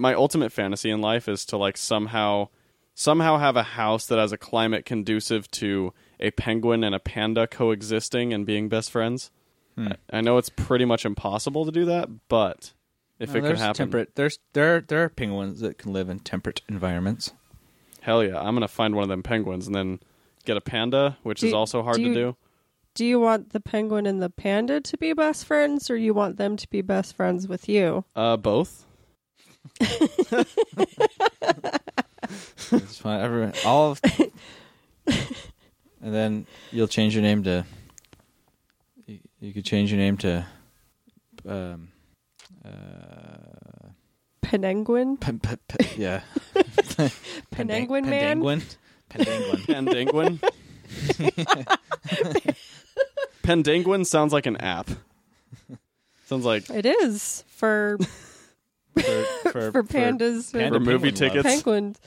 my ultimate fantasy in life is to like somehow have a house that has a climate conducive to a penguin and a panda coexisting and being best friends. I know it's pretty much impossible to do that, but if it could happen, there are penguins that can live in temperate environments. Hell yeah, I'm gonna find one of them penguins and then get a panda, which is also hard to do. Do you want the penguin and the panda to be best friends, or you want them to be best friends with you? Both. It's fine. Everyone, all of... And then you'll change your name to... You could change your name to... Penenguin? Yeah. Penenguin Man? Pendenguin. Pendenguin sounds like an app. Sounds like... It is for pandas. For movie tickets. Penguins.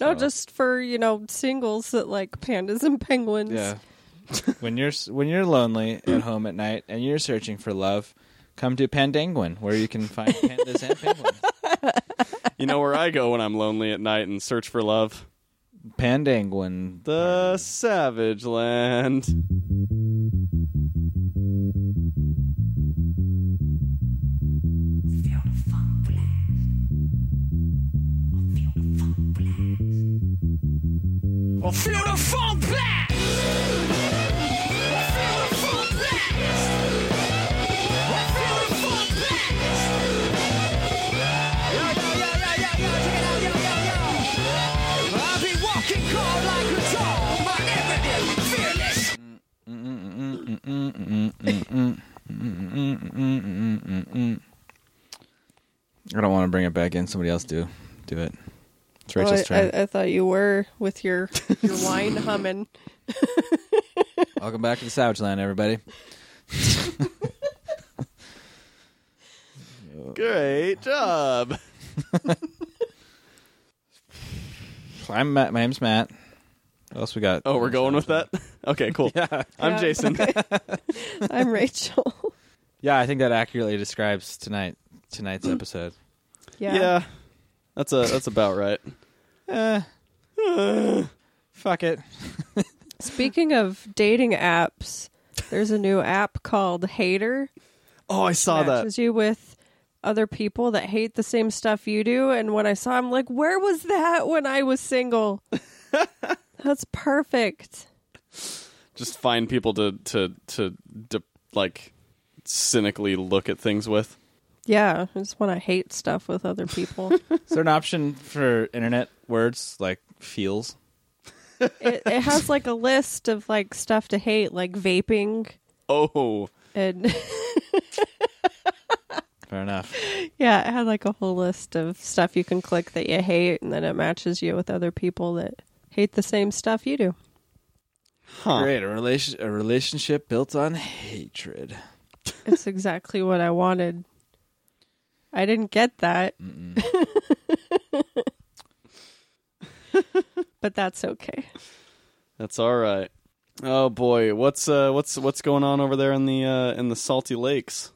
No, just for, singles that like pandas and penguins. Yeah. When you're lonely at home at night and you're searching for love, come to Pendenguin, where you can find pandas and penguins. You know where I go when I'm lonely at night and search for love? Pendenguin. The Savage Land. I feel the funk blast! I feel the funk blast! I feel the funk blast! Yo, yo, yo, yo, yo, yo, check it out, yo, yo, yo! I'll be walking cold like a dog, my evidence, fearless! I don't want to bring it back in. Somebody else do it. It's Rachel's turn. I thought you were with your wine humming. Welcome back to the Savage Land, everybody. Great job. I'm Matt. My name's Matt. What else we got? Oh, we're going with that? Okay, cool. Yeah. I'm Jason. Okay. I'm Rachel. Yeah, I think that accurately describes tonight's episode. Yeah. That's about right. Fuck it. Speaking of dating apps, there's a new app called Hater. Oh, I saw that. It matches you with other people that hate the same stuff you do. And when I saw, I'm like, where was that when I was single? That's perfect. Just find people to like cynically look at things with. Yeah, I just want to hate stuff with other people. Is there an option for internet words like feels? It has like a list of like stuff to hate, like vaping. Oh. And fair enough. Yeah, it had like a whole list of stuff you can click that you hate, and then it matches you with other people that hate the same stuff you do. Huh. Great, a relationship built on hatred. It's exactly what I wanted. I didn't get that. But that's okay. That's all right. Oh boy, what's going on over there in the salty lakes?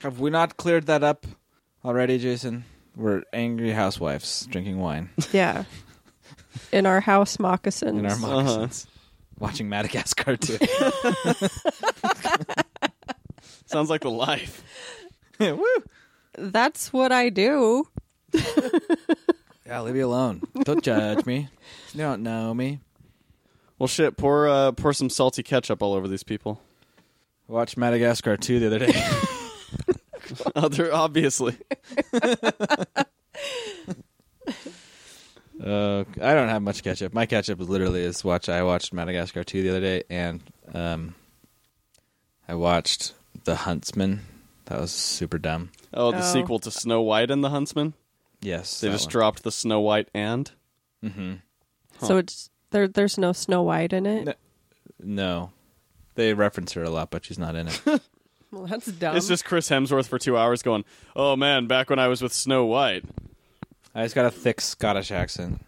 Have we not cleared that up already, Jason? We're angry housewives drinking wine. Yeah. In our house moccasins. In our moccasins. Uh-huh. Watching Madagascar too. Sounds like the life. Yeah, woo. That's what I do. Yeah, leave me alone. Don't judge me. You don't know me. Well, shit, pour some salty ketchup all over these people. I watched Madagascar 2 the other day. Obviously. I don't have much ketchup. My ketchup literally is I watched Madagascar 2 the other day, and I watched The Huntsman. That was super dumb. Oh, the sequel to Snow White and the Huntsman? Yes. They just dropped the Snow White and? Mm-hmm. Huh. So it's there's no Snow White in it? No. They reference her a lot, but she's not in it. Well, that's dumb. It's just Chris Hemsworth for 2 hours going, oh man, back when I was with Snow White. I just got a thick Scottish accent.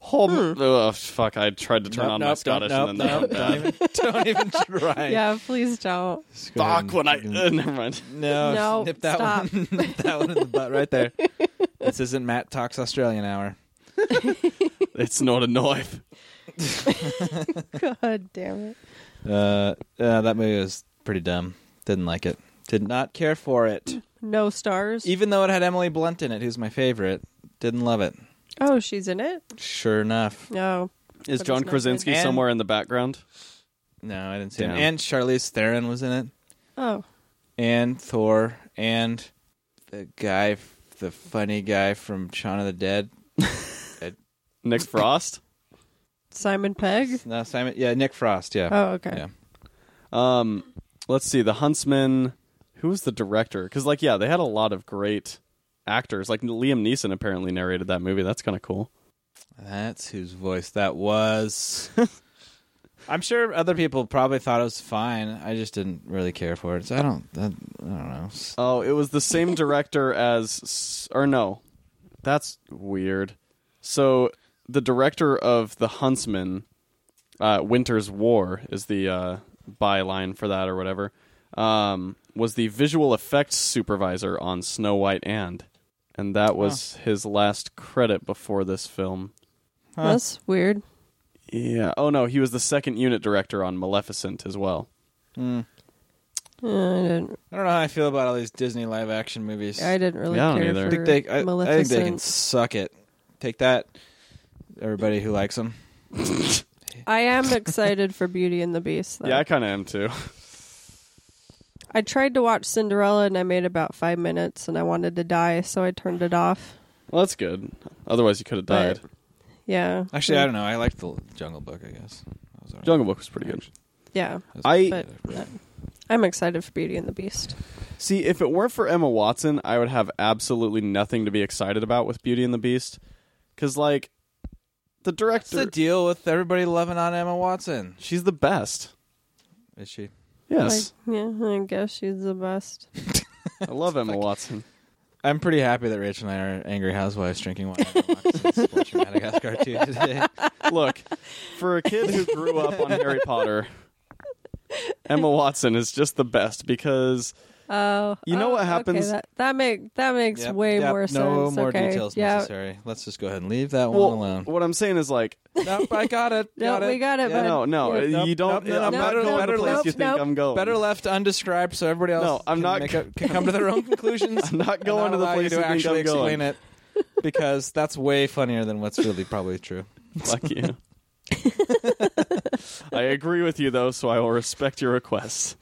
Oh, fuck. I tried to turn on my Scottish, and then don't even try. Yeah, please don't. Fuck when I... never mind. No, nip that one. Nip that one in the butt right there. This isn't Matt Talks Australian Hour. It's not a knife. God damn it. That movie was pretty dumb. Didn't like it. Did not care for it. No stars. Even though it had Emily Blunt in it, who's my favorite. Didn't love it. Oh, she's in it? Sure enough. No. Is John Krasinski somewhere in the background? No, I didn't see him. And Charlize Theron was in it. Oh. And Thor. And the guy, the funny guy from Shaun of the Dead. Nick Frost? Simon Pegg? No, Simon. Yeah, Nick Frost, yeah. Oh, okay. Yeah. Let's see. The Huntsman. Who was the director? Because, they had a lot of great actors. Like, Liam Neeson apparently narrated that movie. That's kind of cool. That's whose voice that was. I'm sure other people probably thought it was fine. I just didn't really care for it. So I don't know. Oh, it was the same director as... Or no. That's weird. So... The director of The Huntsman, Winter's War is the byline for that or whatever, was the visual effects supervisor on Snow White and that was his last credit before this film. Huh. That's weird. Yeah. Oh, no, he was the second unit director on Maleficent as well. Mm. I don't know how I feel about all these Disney live action movies. I didn't really care for Maleficent. I think they can suck it. Take that. Everybody who likes them. I am excited for Beauty and the Beast, though. Yeah, I kind of am, too. I tried to watch Cinderella, and I made about 5 minutes, and I wanted to die, so I turned it off. Well, that's good. Otherwise, you could have died. Yeah. Actually, I don't know. I liked the Jungle Book, I guess. Jungle Book was pretty good. Yeah. I'm excited for Beauty and the Beast. See, if it weren't for Emma Watson, I would have absolutely nothing to be excited about with Beauty and the Beast. Because, the director. What's the deal with everybody loving on Emma Watson? She's the best. Is she? Yes. I guess she's the best. I love Emma Watson. I'm pretty happy that Rachel and I are angry housewives drinking wine. Madagascar 2 today. Look, for a kid who grew up on Harry Potter, Emma Watson is just the best because... Oh, you know what happens? Okay. That makes way more sense. No more details necessary. Let's just go ahead and leave that one alone. What I'm saying is nope, I got it. We got it. Yeah, you don't. I'm going. Better left undescribed, so everybody else can come to their own conclusions. I'm not going to the place to actually explain it because that's way funnier than what's really probably true. Fuck you. I agree with you though, so I will respect your requests.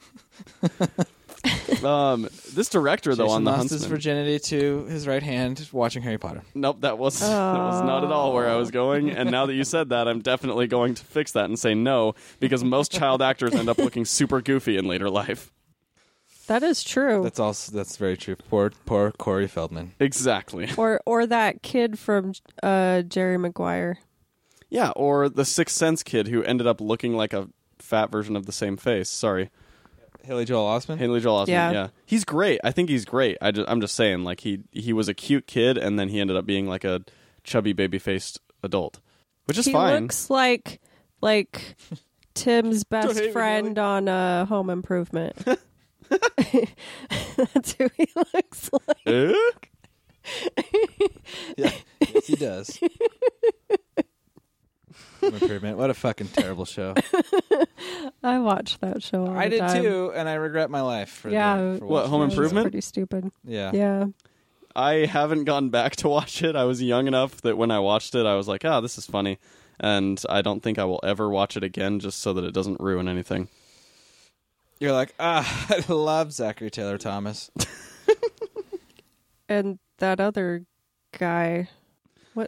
This director, though, on The Huntsman. Jason lost his virginity to his right hand watching Harry Potter. Nope, that was not at all where I was going. And now that you said that, I'm definitely going to fix that and say no, because most child actors end up looking super goofy in later life. That is true. That's very true. Poor Corey Feldman. Exactly. Or that kid from Jerry Maguire. Yeah, or the Sixth Sense kid who ended up looking like a fat version of the same face. Sorry. Haley Joel Osment, yeah. He's great. I think he's great. I'm just saying, he was a cute kid, and then he ended up being, a chubby, baby-faced adult, which is fine. He looks like Tim's best friend on Home Improvement. That's who he looks like. Yeah, yes, he does. Improvement. What a fucking terrible show. I watched that show all the time. I did too, and I regret my life for that. What, Home Improvement? Pretty stupid. Yeah. I haven't gone back to watch it. I was young enough that when I watched it, I was like, ah, this is funny. And I don't think I will ever watch it again just so that it doesn't ruin anything. You're like, I love Zachary Taylor Thomas. And that other guy.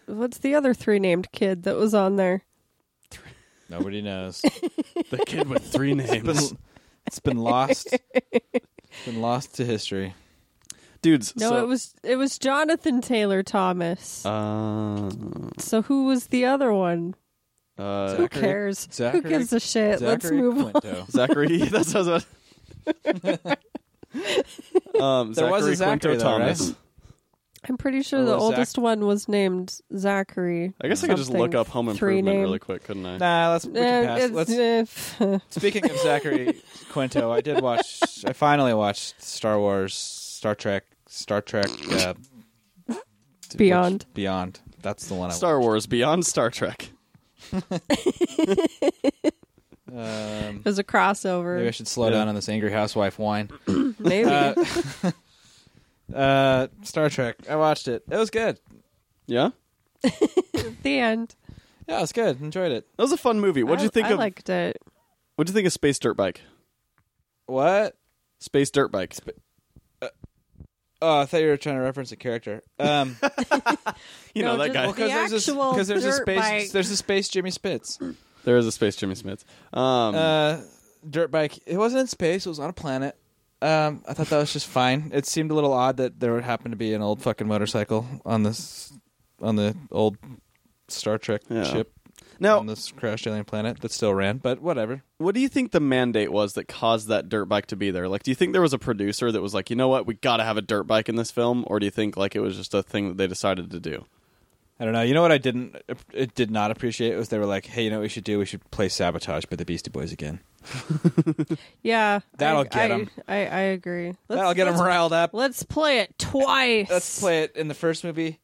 What's the other three-named kid that was on there? Nobody knows. The kid with three names. It's been lost. It's been lost to history. Dudes. No, it was Jonathan Taylor Thomas. So who was the other one? Who cares? Who gives a shit? Let's move on. Zachary. That's what I was about. There was a Zachary Quinto Thomas. Right? I'm pretty sure the oldest one was named Zachary. I guess I could just look up Home Improvement really quick, couldn't I? Nah, we can pass. Speaking of Zachary Quinto, I finally watched Star Wars, Star Trek... Beyond. That's the one I watched. Star Wars, Beyond Star Trek. It was a crossover. Maybe I should slow down on this Angry Housewife wine. Maybe. Star Trek. I watched it. It was good. Yeah? The end. Yeah, it was good. Enjoyed it. That was a fun movie. What'd you think of? I liked it. What'd you think of Space Dirt Bike? What? Space Dirt Bike. I thought you were trying to reference a character. That guy. Well, because there's a Space Jimmy Spitz. There is a Space Jimmy Spitz. Dirt Bike. It wasn't in space. It was on a planet. I thought that was just fine. It seemed a little odd that there would happen to be an old fucking motorcycle on the old Star Trek ship on this crashed alien planet that still ran, but whatever. What do you think the mandate was that caused that dirt bike to be there? Like, do you think there was a producer that was like, you know what, we gotta have a dirt bike in this film? Or do you think like it was just a thing that they decided to do? I don't know. You know what I did not appreciate was they were like, hey, you know what we should do? We should play Sabotage by the Beastie Boys again. Yeah. That'll get them. I agree. That'll get them riled up. Let's play it twice. Let's play it in the first movie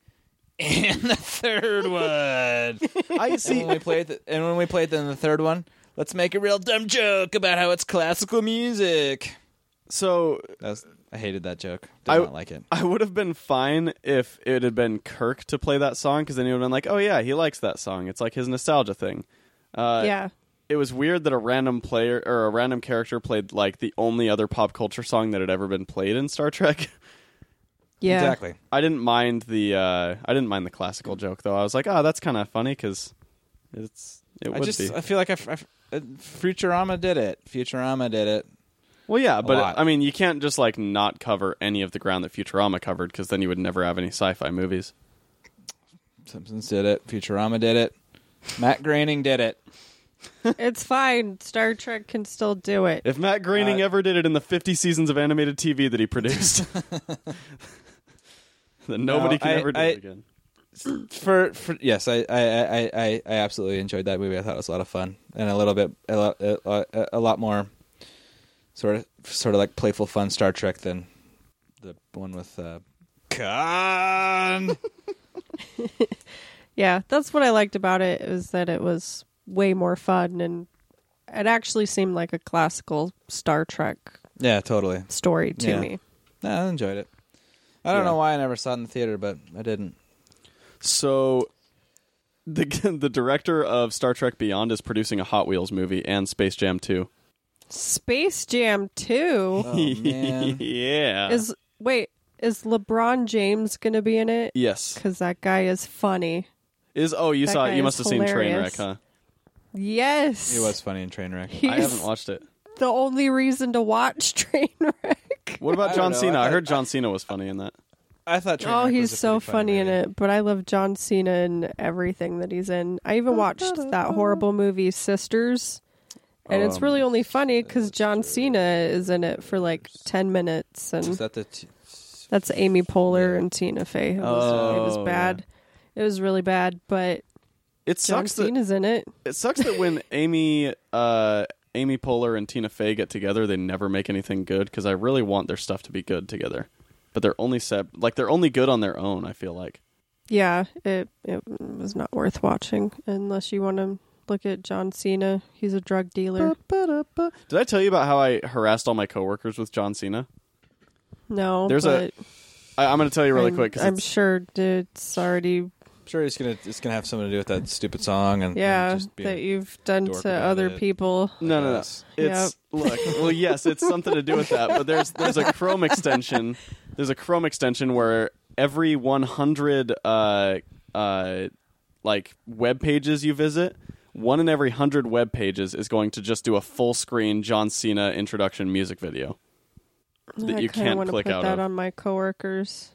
and the third one. I see. And when we played it in the third one, let's make a real dumb joke about how it's classical music. So... I hated that joke. Did not like it. I would have been fine if it had been Kirk to play that song, because then he would have been like, oh yeah, he likes that song. It's like his nostalgia thing. Yeah. It was weird that a random player or a random character played like the only other pop culture song that had ever been played in Star Trek. Yeah. Exactly. I didn't mind the classical joke though. I was like, oh, that's kind of funny because it would be. I feel like Futurama did it. Well, yeah, but I mean, you can't just like not cover any of the ground that Futurama covered, because then you would never have any sci-fi movies. Simpsons did it. Futurama did it. Matt Groening did it. It's fine. Star Trek can still do it. If Matt Groening ever did it in the 50 seasons of animated TV that he produced, then nobody can ever do it again. I absolutely enjoyed that movie. I thought it was a lot of fun and a lot more. Sort of like playful, fun Star Trek than the one with Khan. Yeah, that's what I liked about it, is that it was way more fun and it actually seemed like a classical Star Trek. Yeah, totally. Story to me. No, I enjoyed it. I don't know why I never saw it in the theater, but I didn't. So the director of Star Trek Beyond is producing a Hot Wheels movie and Space Jam 2. Space Jam 2? Oh, man. Yeah. Is LeBron James going to be in it? Yes. Because that guy is funny. You must have seen Trainwreck, huh? Yes. He was funny in Trainwreck. I haven't watched it. The only reason to watch Trainwreck. What about John Cena? I heard John Cena was funny in that. I thought Trainwreck was he's so funny in it, but I love John Cena in everything that he's in. I even watched that horrible movie, Sisters. And it's really only funny because John Cena is in it for like 10 minutes. And is that that's Amy Poehler and Tina Fey. It was bad. Yeah. It was really bad, but John Cena's in it. It sucks that when Amy Poehler and Tina Fey get together, they never make anything good, because I really want their stuff to be good together. But they're only good on their own, I feel like. Yeah, it was not worth watching unless you want to... Look at John Cena. He's a drug dealer. Did I tell you about how I harassed all my coworkers with John Cena? No. I'm going to tell you really quick. I'm sure it's gonna have something to do with that stupid song and just that you've done to other people. No. Yes, it's something to do with that. But there's a Chrome extension. There's a Chrome extension where every 100 web pages you visit. One in every 100 web pages is going to just do a full screen John Cena introduction music video that you can't click out of. I put that on my coworkers.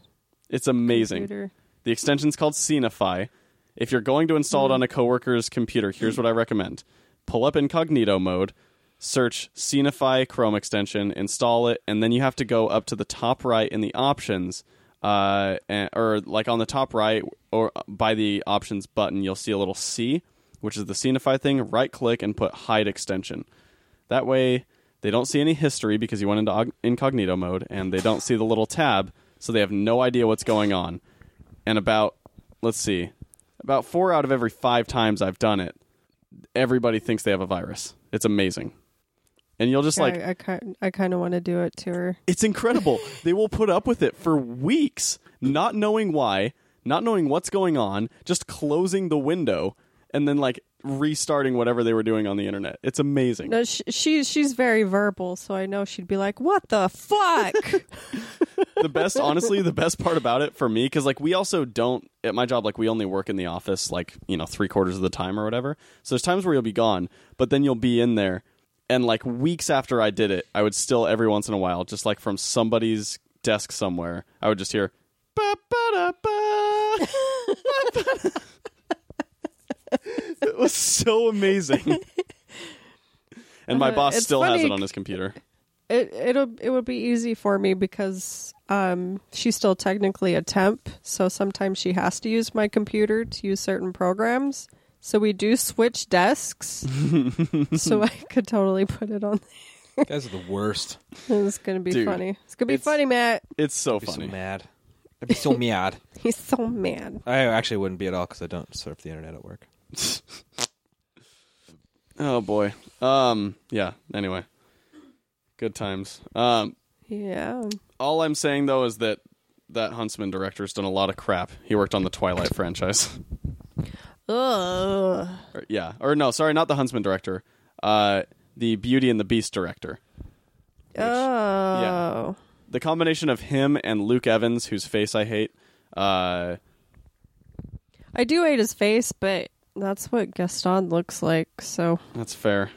It's amazing. Computer. The extension's called Cenafy. If you're going to install it on a coworker's computer, here's what I recommend: pull up incognito mode, search Cenafy Chrome extension, install it, and then you have to go up to the top right in the options or like on the top right, or by the options button, you'll see a little C, which is the Scenify thing. Right click and put hide extension. That way they don't see any history because you went into incognito mode, and they don't see the little tab, so they have no idea what's going on. And about 4 out of every 5 times I've done it, everybody thinks they have a virus. It's amazing. And you'll just I kind of want to do it to her. It's incredible. They will put up with it for weeks, not knowing why, not knowing what's going on, just closing the window and then like restarting whatever they were doing on the internet. It's amazing. No, she's very verbal, so I know she'd be like, "What the fuck?" The best part about it for me, because like we also don't at my job, like we only work in the office like 3/4 of the time or whatever. So there's times where you'll be gone, but then you'll be in there, and like weeks after I did it, I would still every once in a while, just like from somebody's desk somewhere, I would just hear ba ba da ba. It was so amazing. And my boss still has it on his computer. It would be easy for me because she's still technically a temp, so sometimes she has to use my computer to use certain programs. So we do switch desks, so I could totally put it on there. Guys are the worst. It's going to be funny. It's going to be funny, Matt. It's so funny. So mad. I'd be so mad. He's so mad. I actually wouldn't be at all because I don't surf the internet at work. Oh boy. Yeah. Anyway, good times. Yeah. All I'm saying though is that Huntsman director's done a lot of crap. He worked on the Twilight franchise. Ugh. Yeah. Or no, sorry, not the Huntsman director. The Beauty and the Beast director. Which, yeah. The combination of him and Luke Evans, whose face I hate. I do hate his face, but that's what Gaston looks like, so... That's fair.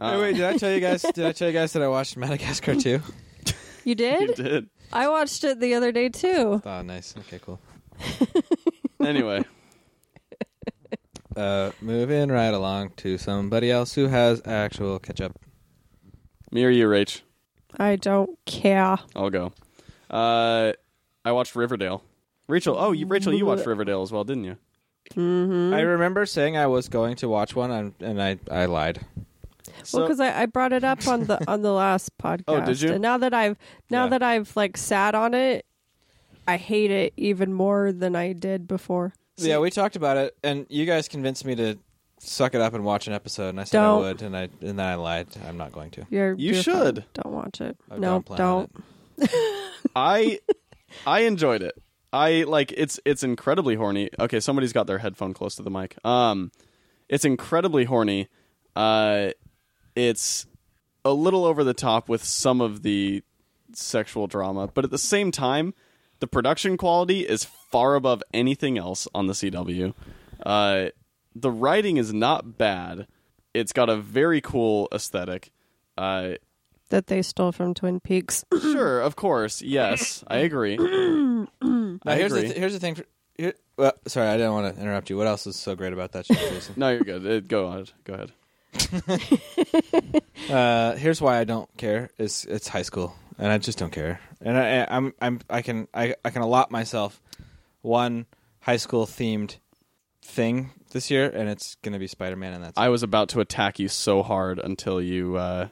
Wait, did I tell you guys that I watched Madagascar 2? You did? You did. I watched it the other day, too. Oh, nice. Okay, cool. Anyway. Moving right along to somebody else who has actual ketchup. Me or you, Rach? I don't care. I'll go. I watched Riverdale. Rachel, you watched Riverdale as well, didn't you? Mm-hmm. I remember saying I was going to watch one, and I lied. Well, because I brought it up on the last podcast. Oh, did you? And now that I've like sat on it, I hate it even more than I did before. Yeah, we talked about it, and you guys convinced me to suck it up and watch an episode, and I said I would, and then I lied. I'm not going to. You should. Fine. Don't watch it. Don't. I enjoyed it. I like it's incredibly horny. Okay, somebody's got their headphone close to the mic. It's incredibly horny. It's a little over the top with some of the sexual drama, but at the same time, the production quality is far above anything else on the CW. The writing is not bad. It's got a very cool aesthetic. That they stole from Twin Peaks. Sure, of course. Yes, I agree. Here's the thing. Sorry, I didn't want to interrupt you. What else is so great about that show, Jason? No, you're good. Go ahead. Here's why I don't care. It's high school, and I just don't care. And I can allot myself one high school themed thing this year, and it's going to be Spider-Man, and that's. I was about to attack you so hard until you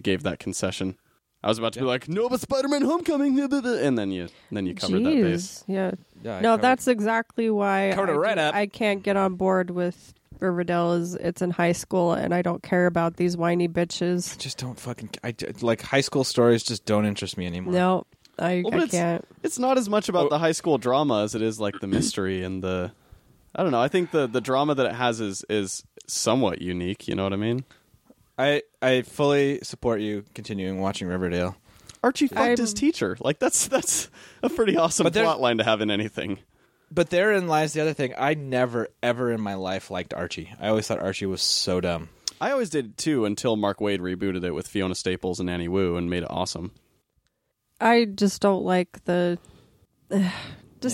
gave that concession. I was about to be like, no, but Spider-Man Homecoming, blah, blah, blah, and then you covered that base. Yeah that's exactly why I can't get on board with Riverdale. Is it's in high school, and I don't care about these whiny bitches. I just don't like high school stories. Just don't interest me anymore. No, I can't. It's not as much about the high school drama as it is like the mystery and the. I don't know. I think the drama that it has is somewhat unique. You know what I mean? I fully support you continuing watching Riverdale. Archie fucked his teacher. Like that's a pretty awesome plot line to have in anything. But therein lies the other thing. I never, ever in my life liked Archie. I always thought Archie was so dumb. I always did too, until Mark Waid rebooted it with Fiona Staples and Annie Wu and made it awesome. I just don't like the...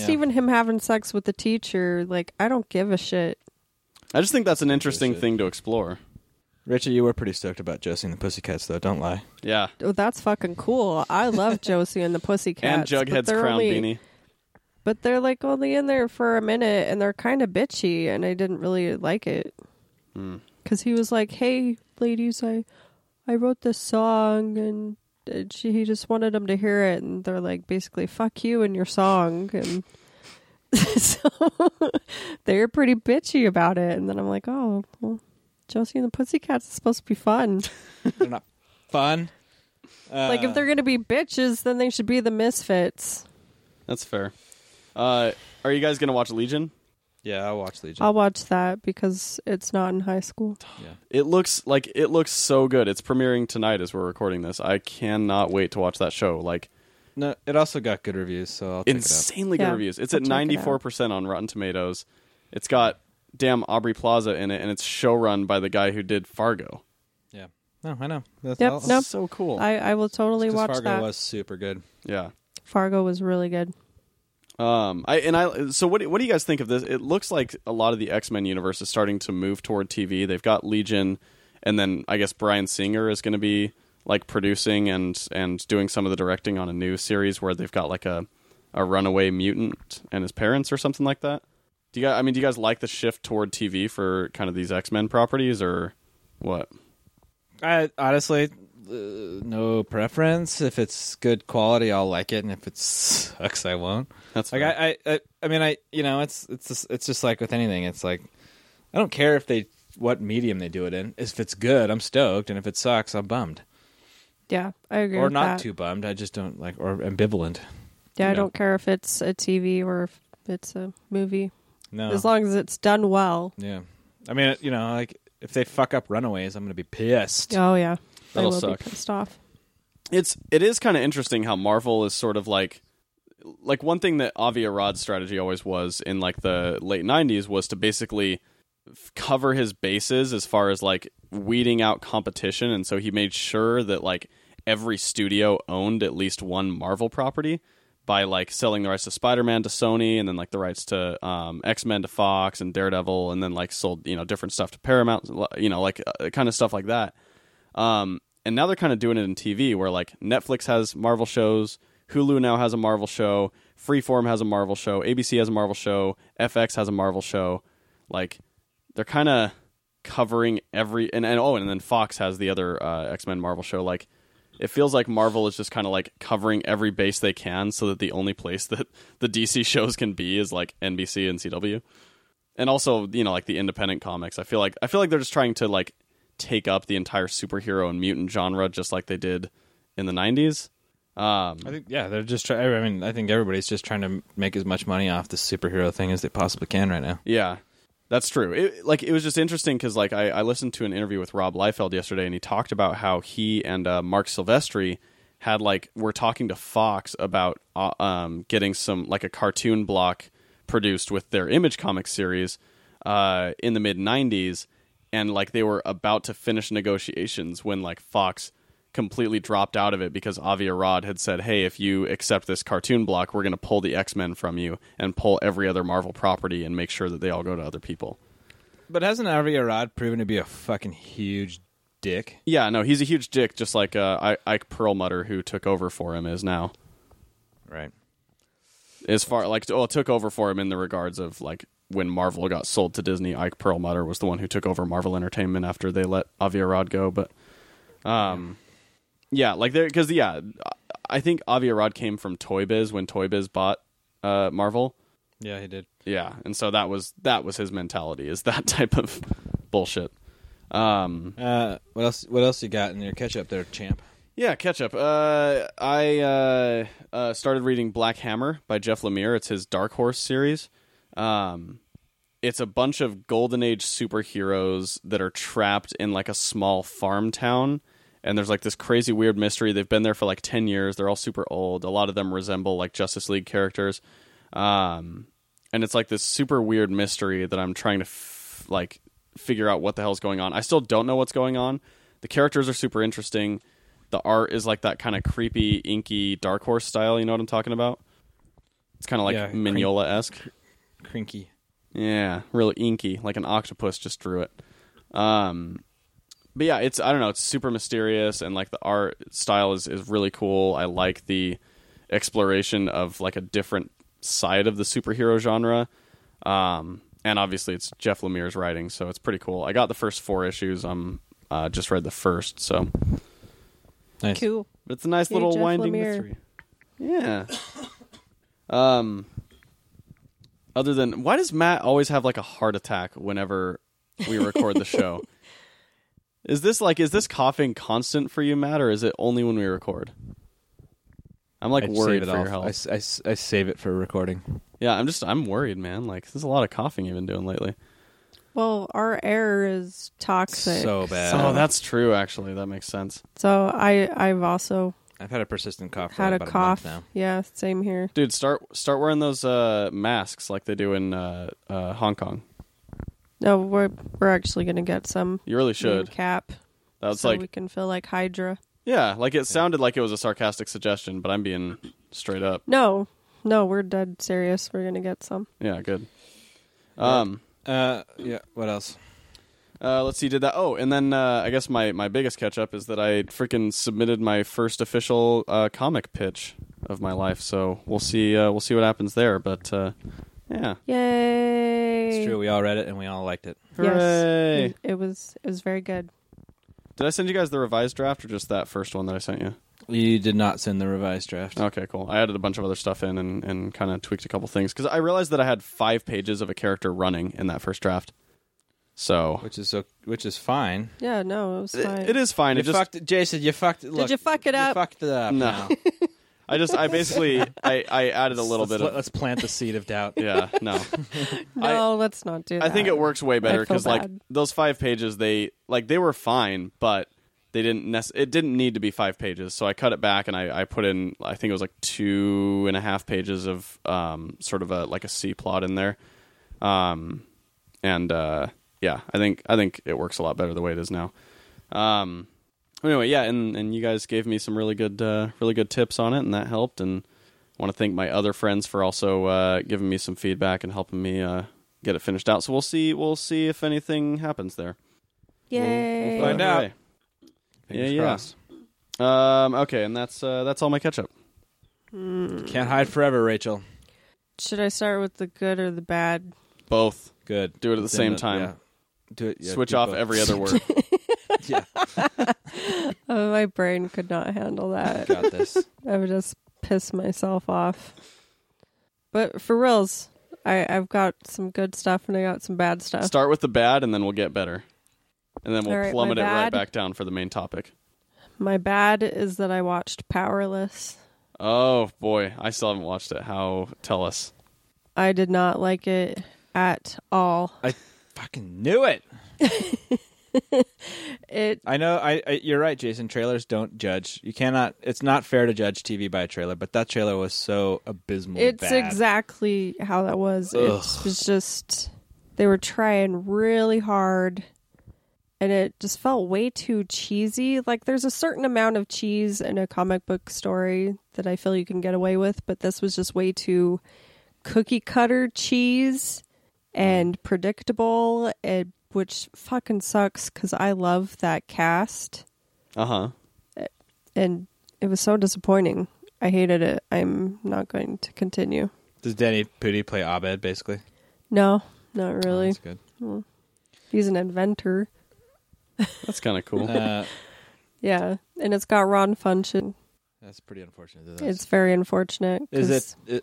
even him having sex with the teacher. Like, I don't give a shit. I just think that's an interesting thing to explore. Richie, you were pretty stoked about Josie and the Pussycats, though. Don't lie. Yeah. Oh, that's fucking cool. I love Josie and the Pussycats. And Jughead's crown beanie. But they're like only in there for a minute, and they're kind of bitchy, and I didn't really like it. Because he was like, hey, ladies, I wrote this song, and he just wanted them to hear it, and they're like, basically, fuck you and your song, and... so they were pretty bitchy about it, and then I'm like, oh, well, Josie and the Pussycats is supposed to be fun. They're not fun. Like, if they're gonna be bitches, then they should be the Misfits. That's fair. Are you guys gonna watch Legion? Yeah, I'll watch Legion. I'll watch that because it's not in high school. Yeah, it looks so good. It's premiering tonight as we're recording this. I cannot wait to watch that show. Like. No, it also got good reviews, so I'll check it out. Insanely good reviews. It's at 94% on Rotten Tomatoes. It's got damn Aubrey Plaza in it, and it's showrun by the guy who did Fargo. Yeah. No, I know. That's so cool. I will totally watch that. Fargo was super good. Yeah. Fargo was really good. So what do you guys think of this? It looks like a lot of the X-Men universe is starting to move toward TV. They've got Legion, and then I guess Bryan Singer is going to be like producing and doing some of the directing on a new series where they've got like a runaway mutant and his parents or something like that. Do you guys like the shift toward TV for kind of these X-Men properties or what? I honestly no preference. If it's good quality, I'll like it, and if it sucks, I won't. That's like I mean you know, it's just like with anything. It's like I don't care if they what medium they do it in. If it's good, I'm stoked, and if it sucks, I'm bummed. Yeah, I agree. Or not too bummed. I just don't like, or ambivalent. Yeah, I don't care if it's a TV or if it's a movie. No, as long as it's done well. Yeah, I mean, you know, like if they fuck up Runaways, I'm gonna be pissed. Oh yeah, that'll suck. Be pissed off. It is kind of interesting how Marvel is sort of like one thing that Avi Arad's strategy always was in like the late '90s was to basically cover his bases as far as like weeding out competition, and so he made sure that like every studio owned at least one Marvel property by like selling the rights to Spider-Man to Sony, and then like the rights to X-Men to Fox and Daredevil, and then like sold, you know, different stuff to Paramount, you know, like kind of stuff like that. And now they're kind of doing it in TV where like Netflix has Marvel shows, Hulu now has a Marvel show, Freeform has a Marvel show, ABC has a Marvel show, FX has a Marvel show. Like they're kind of covering every and then Fox has the other X-Men Marvel show. Like it feels like Marvel is just kind of like covering every base they can, so that the only place that the DC shows can be is like NBC and CW, and also, you know, like the independent comics. I feel like they're just trying to like take up the entire superhero and mutant genre, just like they did in the 90s. I think they're just I think everybody's just trying to make as much money off the superhero thing as they possibly can right now. Yeah. That's true. It was just interesting because like I listened to an interview with Rob Liefeld yesterday, and he talked about how he and Mark Silvestri had like were talking to Fox about getting some like a cartoon block produced with their Image Comics series in the mid '90s, and like they were about to finish negotiations when like Fox completely dropped out of it because Avi Arad had said, "Hey, if you accept this cartoon block, we're going to pull the X-Men from you and pull every other Marvel property and make sure that they all go to other people." But hasn't Avi Arad proven to be a fucking huge dick? Yeah, no, he's a huge dick, just like Ike Perlmutter, who took over for him, is now. Right. As far like, took over for him in the regards of like when Marvel got sold to Disney, Ike Perlmutter was the one who took over Marvel Entertainment after they let Avi Arad go, but. Yeah, like there because I think Avi Arad came from Toy Biz when Toy Biz bought Marvel. Yeah, he did. Yeah, and so that was his mentality, is that type of bullshit. What else you got in your ketchup there, champ? Yeah, ketchup. I started reading Black Hammer by Jeff Lemire. It's his Dark Horse series. It's a bunch of Golden Age superheroes that are trapped in like a small farm town. And there's like this crazy weird mystery. They've been there for like 10 years. They're all super old. A lot of them resemble like Justice League characters. And it's like this super weird mystery that I'm trying to figure out what the hell's going on. I still don't know what's going on. The characters are super interesting. The art is like that kind of creepy, inky Dark Horse style. You know what I'm talking about? It's kind of like Mignola-esque. Crinky. Yeah, really inky. Like an octopus just drew it. But yeah, it's, I don't know, it's super mysterious, and like the art style is really cool. I like the exploration of like a different side of the superhero genre. And obviously it's Jeff Lemire's writing, so it's pretty cool. I got the first 4 issues. Just read the first, so nice. Cool. But it's a nice little Jeff winding Lemire. Mystery. Yeah. Other than, why does Matt always have like a heart attack whenever we record the show? Is this coughing constant for you, Matt, or is it only when we record? I'm like worried for your health. I save it for recording. Yeah, I'm worried, man. Like, there's a lot of coughing you've been doing lately. Well, our air is toxic. So bad. Oh, that's true, actually. That makes sense. So I've had a persistent cough for about a month now. Yeah, same here. Dude, start wearing those masks like they do in Hong Kong. No, we're actually going to get some. You really should. Cap. That's so we can feel like Hydra. Yeah, like it sounded like it was a sarcastic suggestion, but I'm being straight up. No, we're dead serious. We're going to get some. Yeah, good. Yeah, what else? Let's see, did that. Oh, and then I guess my biggest catch-up is that I freaking submitted my first official comic pitch of my life, so we'll see what happens there, but yeah. Yay! It's true, we all read it and we all liked it. Hooray! Yes, it was very good. Did I send you guys the revised draft or just that first one that I sent you? You did not send the revised draft. Okay, cool. I added a bunch of other stuff in and kind of tweaked a couple things, because I realized that I had 5 pages of a character running in that first draft. So which is fine. Yeah, no, it was fine. It is fine. Jason, you fucked it. Did you fuck it up? You fucked it up. No. I added a little bit of... Let's plant the seed of doubt. Yeah, no. Let's not do that. I think it works way better because like those 5 pages, they were fine, but they didn't it didn't need to be 5 pages. So I cut it back and I put in, I think it was like 2.5 pages of sort of a C plot in there. Yeah, I think it works a lot better the way it is now. Anyway, yeah, and you guys gave me some really good tips on it, and that helped. And I want to thank my other friends for also giving me some feedback and helping me get it finished out. So we'll see if anything happens there. Yay! We'll find out. Fingers crossed. Okay, and that's all my catch up. Can't hide forever, Rachel. Should I start with the good or the bad? Both. Good. Do it at the same time. Yeah. Do it, yeah, switch off every other word. Yeah. My brain could not handle that. Got this. I would just piss myself off. But for reals, I've got some good stuff and I got some bad stuff. Start with the bad and then we'll get better. And then we'll plummet it right back down for the main topic. My bad is that I watched Powerless. Oh, boy. I still haven't watched it. Tell us. I did not like it at all. I fucking knew it. I know. You're right, Jason. Trailers don't judge. You cannot. It's not fair to judge TV by a trailer. But that trailer was so abysmal. It's bad. Exactly how that was. Ugh. It was just they were trying really hard, and it just felt way too cheesy. Like there's a certain amount of cheese in a comic book story that I feel you can get away with, but this was just way too cookie cutter cheese and predictable, which fucking sucks because I love that cast. Uh-huh. And it was so disappointing. I hated it. I'm not going to continue. Does Danny Pudi play Abed, basically? No, not really. That's good. Well, he's an inventor. That's kind of cool. Yeah, and it's got Ron Funches. That's pretty unfortunate. It's very unfortunate. Is it?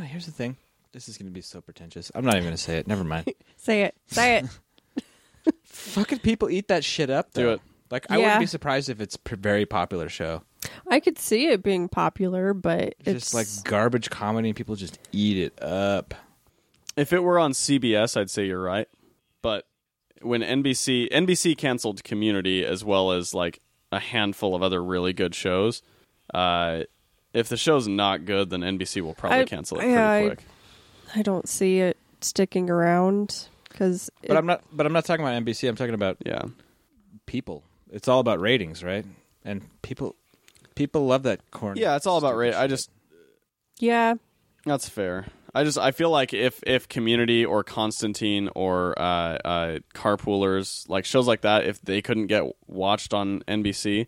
Here's the thing. This is going to be so pretentious. I'm not even going to say it. Never mind. Say it. Fucking people eat that shit up, though. Do it. Like, I wouldn't be surprised if it's a very popular show. I could see it being popular, but it's... just like garbage comedy and people just eat it up. If it were on CBS, I'd say you're right. But when NBC canceled Community as well as like a handful of other really good shows... if the show's not good, then NBC will probably cancel it pretty quick. I don't see it sticking around because. But I'm not talking about NBC. I'm talking about people. It's all about ratings, right? And people love that corn. Yeah, it's all about ratings. I just. Yeah. That's fair. I feel like if Community or Constantine or Carpoolers, like shows like that, if they couldn't get watched on NBC,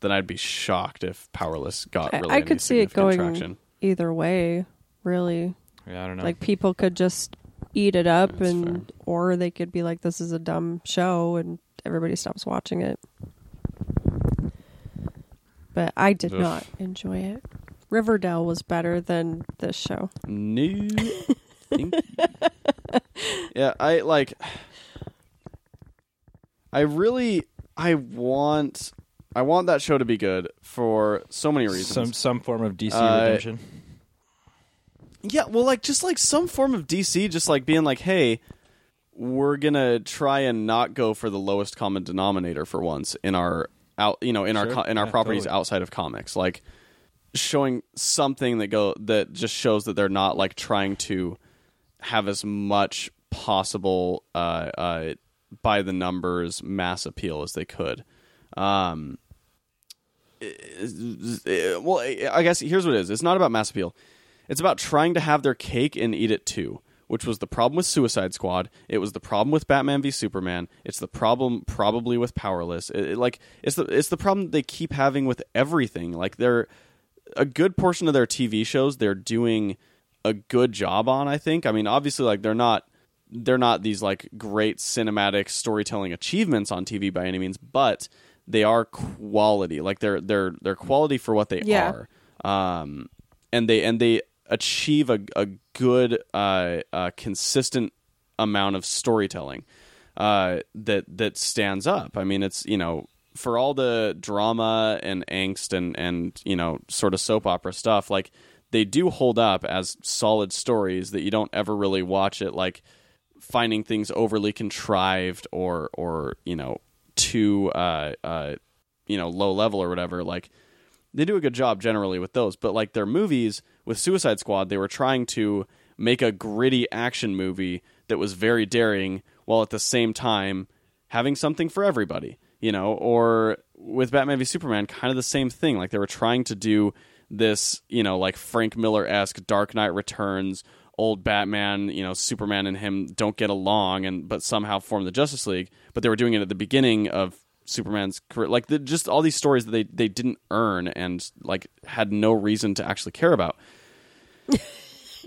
then I'd be shocked if Powerless got really I could see it going traction. Either way, really. Yeah, I don't know. Like people could just eat it up, that's and fair. Or they could be like, this is a dumb show and everybody stops watching it. But I did not enjoy it. Riverdale was better than this show. No. Yeah, I want that show to be good for so many reasons. Some form of DC redemption. Yeah, well, just some form of DC just being like, hey, we're going to try and not go for the lowest common denominator for once in our our properties totally. Outside of comics, showing something that just shows that they're not trying to have as much possible by the numbers mass appeal as they could. Well, I guess here's what it is. It's not about mass appeal. It's about trying to have their cake and eat it too, which was the problem with Suicide Squad. It was the problem with Batman v Superman. It's the problem probably with Powerless. It's the problem they keep having with everything. They're a good portion of their TV shows they're doing a good job on, I think. I mean, obviously they're not these great cinematic storytelling achievements on TV by any means, but they are quality. They're quality for what they are. And they achieve a good consistent amount of storytelling that stands up. I mean, it's for all the drama and angst and sort of soap opera stuff, they do hold up as solid stories that you don't ever really watch it finding things overly contrived or too low level or whatever. They do a good job generally with those, but their movies with Suicide Squad, they were trying to make a gritty action movie that was very daring while at the same time having something for everybody, or with Batman v Superman, kind of the same thing. They were trying to do this, Frank Miller-esque Dark Knight Returns, old Batman, Superman and him don't get along but somehow form the Justice League, but they were doing it at the beginning of Superman's career, just all these stories that they didn't earn and had no reason to actually care about, and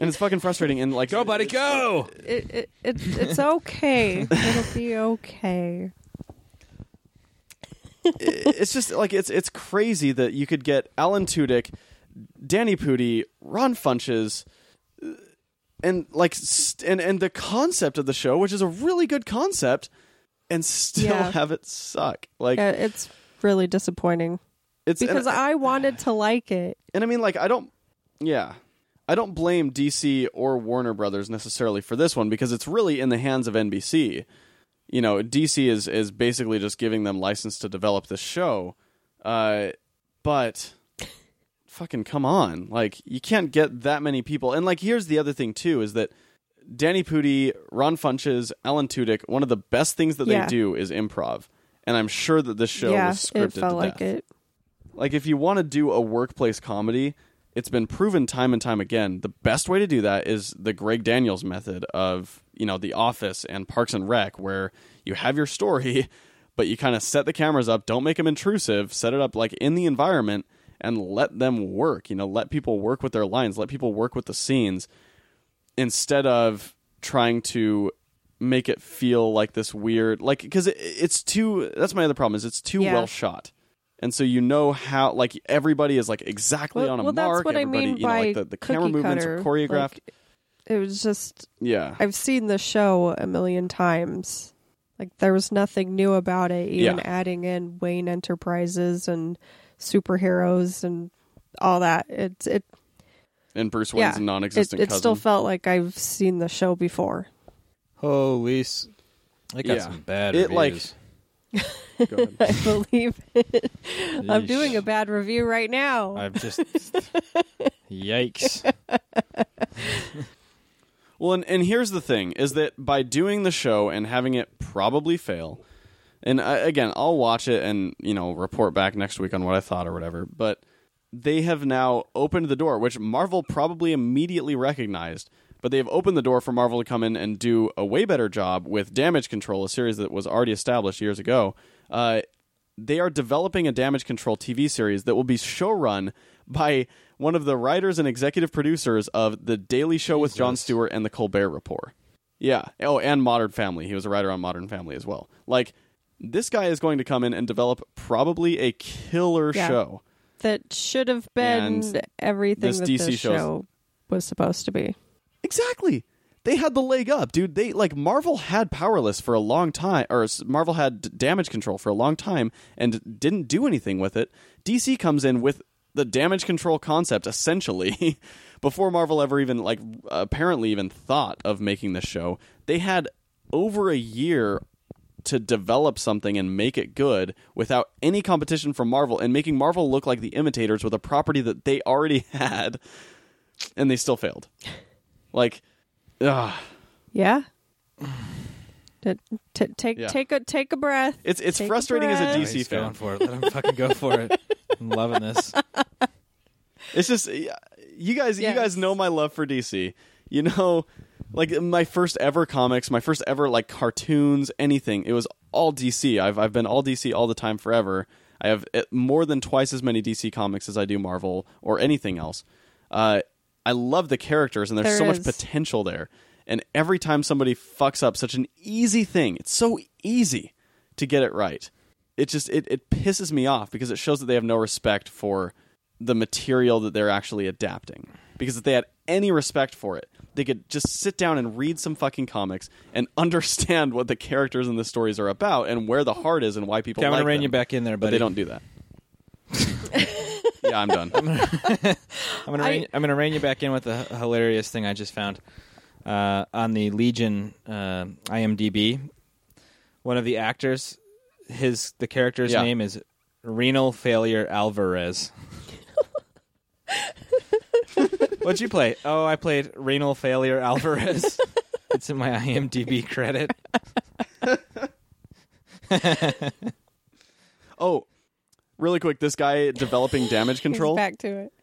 it's fucking frustrating. And go, buddy, go. It's okay. It'll be okay. It's just it's crazy that you could get Alan Tudyk, Danny Pudi, Ron Funches, and the concept of the show, which is a really good concept. And still have it suck. It's really disappointing. It's because I wanted to like it. And I mean, I don't blame DC or Warner Brothers necessarily for this one, because it's really in the hands of NBC. DC is basically just giving them license to develop this show. But fucking come on. You can't get that many people. And here's the other thing too, is that Danny Pudi, Ron Funches, Alan Tudyk, one of the best things that they do is improv. And I'm sure that this show was scripted to death. It felt like it. If you want to do a workplace comedy, it's been proven time and time again, the best way to do that is the Greg Daniels method of, The Office and Parks and Rec, where you have your story, but you kind of set the cameras up, don't make them intrusive, set it up in the environment and let them work. Let people work with their lines, let people work with the scenes, instead of trying to make it feel like this weird, because it's too, that's my other problem, is it's too well shot. And so how, everybody is exactly on a mark. Well, that's what everybody, I mean by the camera movements are choreographed. It was just, I've seen the show a million times. There was nothing new about it, even adding in Wayne Enterprises and superheroes and all that. And Bruce Wayne's non-existent cousin. It still felt like I've seen the show before. Holy... I got some bad reviews. Go ahead. I believe it. Yeesh. I'm doing a bad review right now. I've just... Yikes. Well, and here's the thing, is that by doing the show and having it probably fail, and again, I'll watch it and, report back next week on what I thought or whatever, but... They have now opened the door, which Marvel probably immediately recognized, but they have opened the door for Marvel to come in and do a way better job with Damage Control, a series that was already established years ago. They are developing a Damage Control TV series that will be showrun by one of the writers and executive producers of The Daily Show with Jon Stewart and The Colbert Report. Yeah. Oh, and Modern Family. He was a writer on Modern Family as well. Like, this guy is going to come in and develop probably a killer show. That should have been everything that this show was supposed to be. Exactly. They had the leg up, dude. They, like, Marvel had Powerless for a long time, or Marvel had Damage Control for a long time and didn't do anything with it. DC comes in with the Damage Control concept, essentially, before Marvel ever even, like, apparently even thought of making this show. They had over a year to develop something and make it good without any competition from Marvel, and making Marvel look like the imitators with a property that they already had, and they still failed. Like... Yeah. Take a breath. It's frustrating as a DC fan. For it. Let him fucking go for it. I'm loving this. It's just you guys know my love for DC. You know, like, my first ever comics, my first ever, like, cartoons, anything. It was all DC. I've been all DC all the time forever. I have more than twice as many DC comics as I do Marvel or anything else. I love the characters, and there's so much potential there. And every time somebody fucks up such an easy thing, it's so easy to get it right. It just, it pisses me off, because it shows that they have no respect for the material that they're actually adapting. Because if they had any respect for it, they could just sit down and read some fucking comics and understand what the characters and the stories are about and where the heart is and why people like them. I'm going to rein you back in there, buddy. But they don't do that. Yeah, I'm done. I'm gonna rein you back in with a hilarious thing I just found on the Legion IMDb. One of the actors, the character's name is Renal Failure Alvarez. What'd you play? Oh, I played Renal Failure Alvarez. It's in my IMDb credit. Oh. Really quick, this guy developing Damage Control. He's back to it.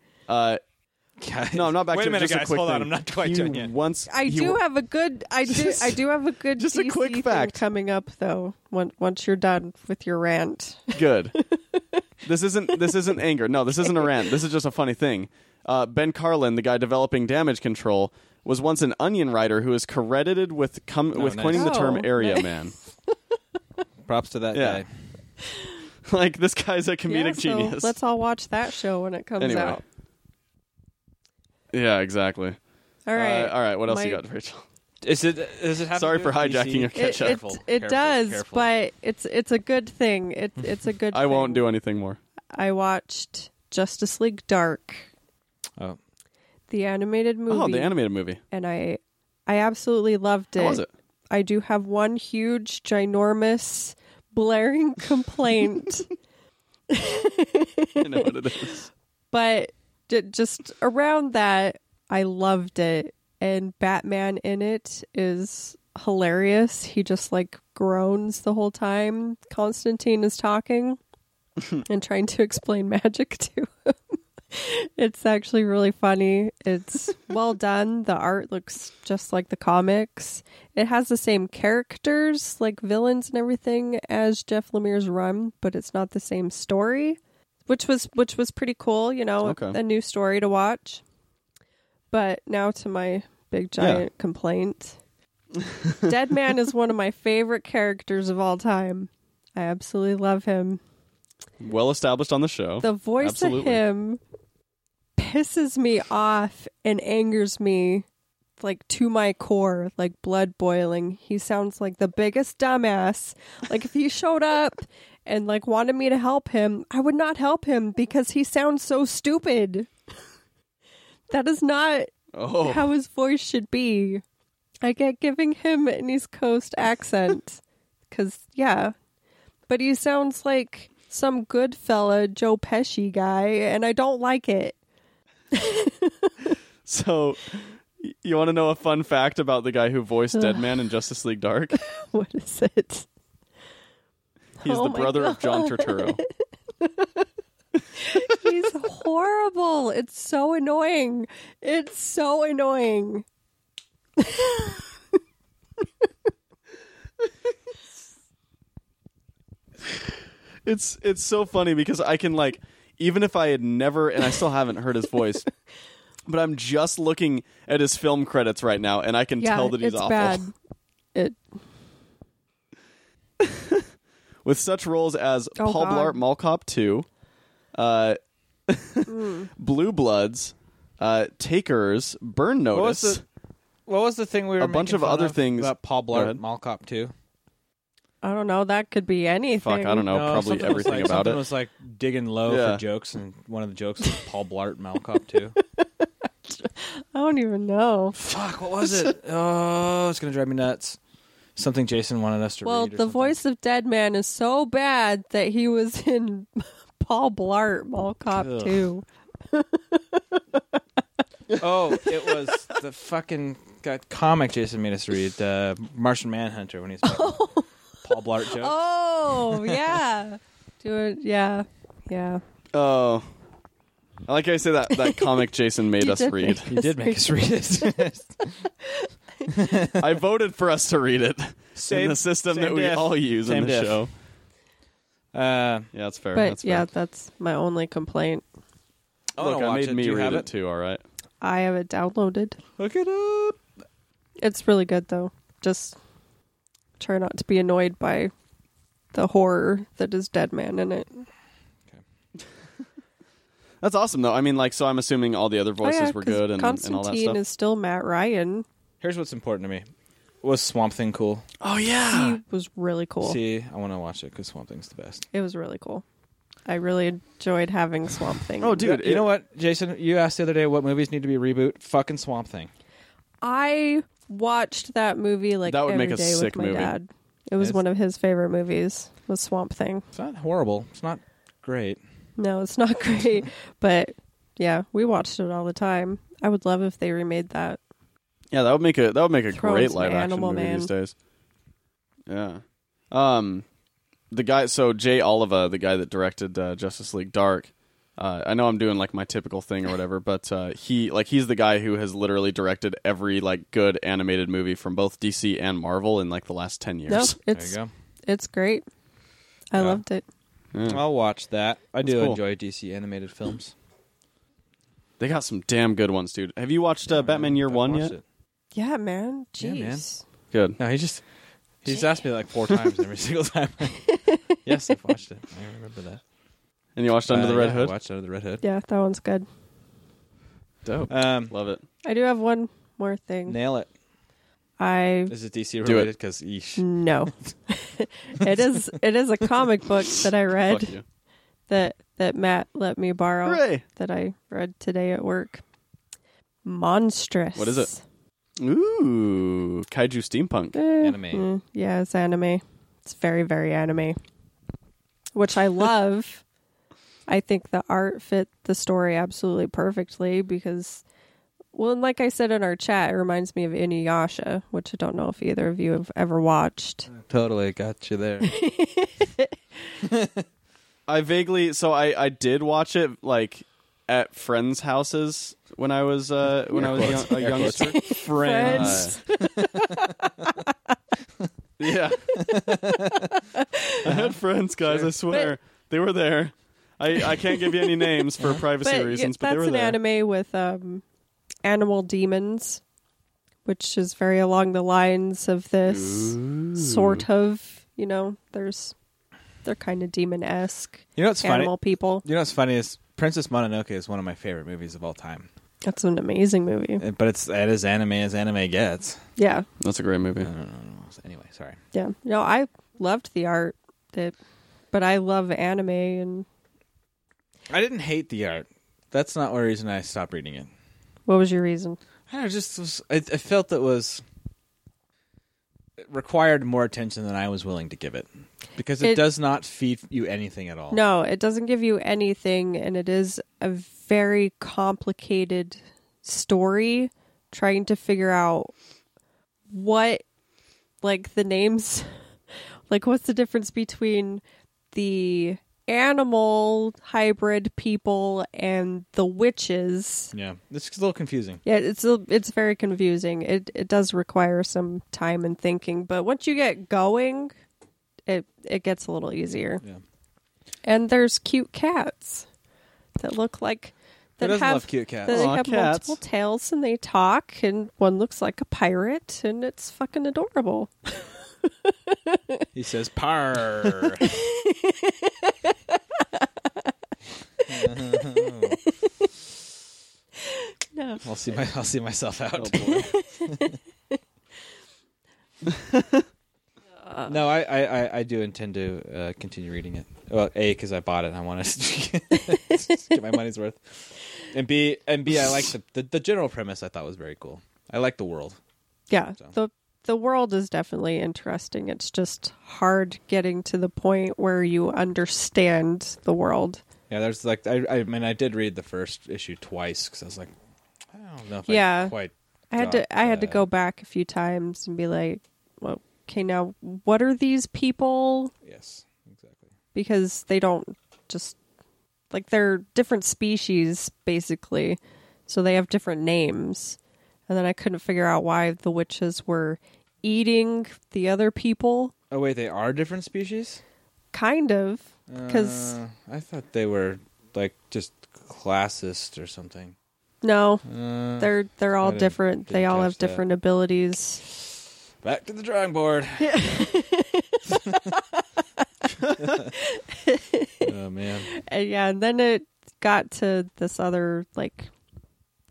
No, I'm not back to it. Wait a minute, guys. Hold on. I'm not quite done yet. I do have a good just DC a quick fact coming up, though, once you're done with your rant. Good. This isn't anger. No, this isn't a rant. This is just a funny thing. Ben Carlin, the guy developing Damage Control, was once an Onion writer who is credited with coining the term area man. Props to that guy. Like, this guy's a comedic genius. Let's all watch that show when it comes out. Yeah, exactly. All right. What else you got, Rachel? Does it have Sorry to do for hijacking DC? Your ketchup. It does, but it's a good thing. It's a good thing. I won't do anything more. I watched Justice League Dark. Oh. The animated movie. Oh, the animated movie. And I absolutely loved it. How was it? I do have one huge, ginormous... blaring complaint. I know what it is. But just around that, I loved it. And Batman in it is hilarious. He just, like, groans the whole time Constantine is talking and trying to explain magic to him. It's actually really funny. It's well done. The art looks just like the comics. It has the same characters, like villains and everything, as Jeff Lemire's run, but it's not the same story, which was pretty cool, you know, a new story to watch. But now to my big giant complaint. Deadman is one of my favorite characters of all time. I absolutely love him. Well established on the show. The voice of him pisses me off and angers me, like, to my core, like blood boiling. He sounds like the biggest dumbass. Like, if he showed up and, like, wanted me to help him, I would not help him because he sounds so stupid. That is not how his voice should be. I get giving him an East Coast accent because but he sounds like some good fella, Joe Pesci guy, and I don't like it. So, you want to know a fun fact about the guy who voiced Deadman in Justice League Dark? What is it? He's the brother of John Turturro. He's horrible. It's so annoying. It's so funny because I can, like, even if I had never, and I still haven't heard his voice, but I'm just looking at his film credits right now, and I can tell that he's awful. Bad. With such roles as Paul Blart Mall Cop 2, Blue Bloods, Takers, Burn Notice. What was the thing we were making fun of? A bunch of other things about Paul Blart Mall Cop 2. I don't know. That could be anything. Fuck, I don't know. Probably everything like, about it. It was like digging low for jokes, and one of the jokes was Paul Blart Mall Cop 2. I don't even know. Fuck, what was it? Oh, it's going to drive me nuts. Something Jason wanted us to read. Well, the voice of Deadman is so bad that he was in Paul Blart Mall Cop 2. Oh, it was the fucking comic Jason made us read, Martian Manhunter, when he's Paul Blart jokes. Oh, yeah. Do it. Yeah. Yeah. Oh. Like I say, that comic Jason made us read. He did make us read it. I voted for us to read it. Same, in the system that we all use in the show. Yeah, that's fair. But that's my only complaint. Oh, look, I made me read it too, all right? I have it downloaded. Look it up. It's really good, though. Just try not to be annoyed by the horror that is Deadman in it. Okay. That's awesome, though. I mean, like, so I'm assuming all the other voices were good and all that stuff. Constantine is still Matt Ryan. Here's what's important to me. Was Swamp Thing cool? Oh, yeah. It was really cool. See, I want to watch it because Swamp Thing's the best. It was really cool. I really enjoyed having Swamp Thing. Oh, dude. You know what, Jason? You asked the other day what movies need to be reboot. Fucking Swamp Thing. I watched that movie like every day with my dad. It was one of his favorite movies, was Swamp Thing. It's not horrible. It's not great. No, it's not great. But, yeah, we watched it all the time. I would love if they remade that. Yeah, that would make a great live action movie these days. Yeah, the guy. So Jay Oliva, the guy that directed Justice League Dark. I know I'm doing like my typical thing or whatever, but he's the guy who has literally directed every like good animated movie from both DC and Marvel in like the last 10 years. Nope, there you go. It's great. I loved it. Yeah. I'll watch that. I enjoy DC animated films. They got some damn good ones, dude. Have you watched Batman Year One yet? Yeah, man. Jeez. Yeah, man. Good. No, he's asked me like 4 times every single time. Yes, I've watched it. I remember that. And you watched Under the Red Hood? I watched Under the Red Hood. Yeah, that one's good. Dope. Love it. I do have one more thing. Nail it. Is it DC related? Because no, it is. It is a comic book that I read. Fuck you. That Matt let me borrow. Hooray. That I read today at work. Monstrous. What is it? Ooh, kaiju steampunk anime. Yeah, it's anime. It's very, very anime, which I love. I think the art fit the story absolutely perfectly because, well, like I said in our chat, it reminds me of Inuyasha, which I don't know if either of you have ever watched. Totally got you there. I vaguely, I did watch it like at friends' houses when I was younger. Friends. Yeah. I had friends, guys, sure. I swear. They were there. I can't give you any names for privacy reasons, but they were there. That's an anime with animal demons, which is very along the lines of this. Ooh. Sort of, you know, they're kind of demon-esque. You know what's animal funny? People. You know what's funny is Princess Mononoke is one of my favorite movies of all time. That's an amazing movie. But it's as anime as anime gets. Yeah. That's a great movie. No. Anyway, sorry. Yeah. No, I loved the art, but I love anime. And I didn't hate the art. That's not one reason I stopped reading it. What was your reason? I don't know, I felt it required more attention than I was willing to give it. Because it does not feed you anything at all. No, it doesn't give you anything, and it is a very complicated story trying to figure out what, like, the names, like, what's the difference between the animal hybrid people and the witches. Yeah, it's a little confusing. Yeah, it's very confusing. It does require some time and thinking, but once you get going, it gets a little easier. Yeah. And there's cute cats that look like love cute cats. They have cats. Multiple tails and they talk, and one looks like a pirate, and it's fucking adorable. He says, "Parr." Oh. No. I'll see myself out. Oh, boy. No, I do intend to continue reading it. Well, A, because I bought it, and I want to get my money's worth, and B, I like the general premise. I thought was very cool. I like the world. Yeah. So. The world is definitely interesting. It's just hard getting to the point where you understand the world. Yeah, there's like I did read the first issue twice because I was like, I don't know if I quite. I had to go back a few times and be like, well, okay, now what are these people? Yes, exactly. Because they don't just like they're different species basically, so they have different names. And then I couldn't figure out why the witches were eating the other people. Oh, wait, they are different species? Kind of. Because I thought they were, like, just classist or something. No. They're all different. They all have different abilities. Back to the drawing board. Yeah. Oh, man. And, yeah, and then it got to this other, like,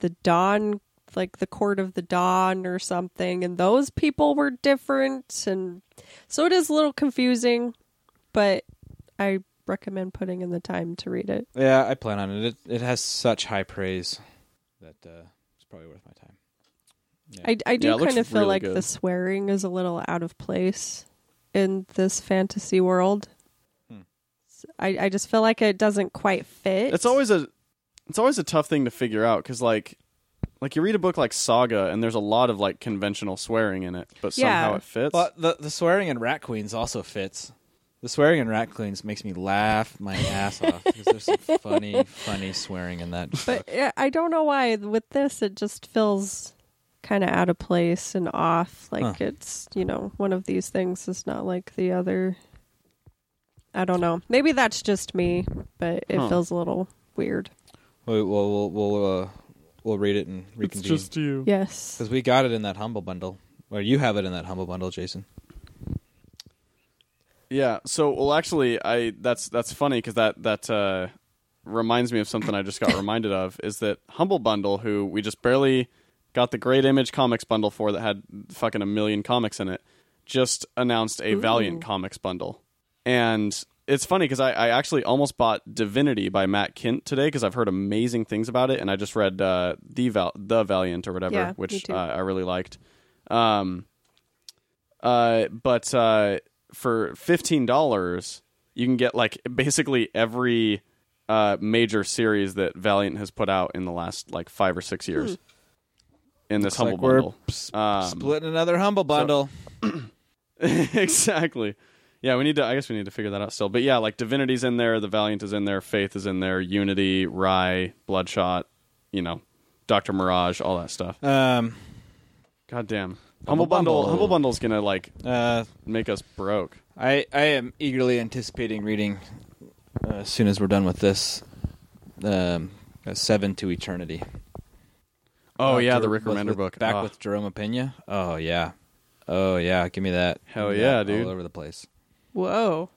the Dawn... like the Court of the Dawn or something, and those people were different, and so it is a little confusing, but I recommend putting in the time to read it. Yeah, I plan on it. It has such high praise that it's probably worth my time. Yeah. I do kind of feel really like good. The swearing is a little out of place in this fantasy world. I just feel like it doesn't quite fit. It's always a tough thing to figure out because like you read a book like Saga, and there's a lot of like conventional swearing in it, but somehow it fits. Well, the swearing in Rat Queens also fits. The swearing in Rat Queens makes me laugh my ass off because there's some funny swearing in that. But book. I don't know why with this it just feels kind of out of place and off. Like It's one of these things is not like the other. I don't know. Maybe that's just me, but it feels a little weird. We'll read it and reconvene. It's just you. Yes. Because we got it in that Humble Bundle. Or you have it in that Humble Bundle, Jason. Yeah. So, well, actually, that's funny because that reminds me of something I just got reminded of, is that Humble Bundle, who we just barely got the Great Image Comics Bundle for that had fucking 1 million comics in it, just announced a Valiant Comics Bundle. And it's funny because I actually almost bought Divinity by Matt Kint today because I've heard amazing things about it, and I just read the Valiant or whatever, which I really liked. But for $15, you can get like basically every major series that Valiant has put out in the last like 5 or 6 years in this Humble Bundle. Splitting another Humble Bundle. So, exactly. Yeah, I guess we need to figure that out still. But yeah, like Divinity's in there, the Valiant is in there, Faith is in there, Unity, Rye, Bloodshot, Dr. Mirage, all that stuff. Goddamn. Humble Bundle's gonna like make us broke. I am eagerly anticipating reading as soon as we're done with this. Seven to Eternity. Oh yeah, the Rick Remender book. Back with Jerome Pena. Oh yeah, give me that. Hell yeah, dude. All over the place. Whoa.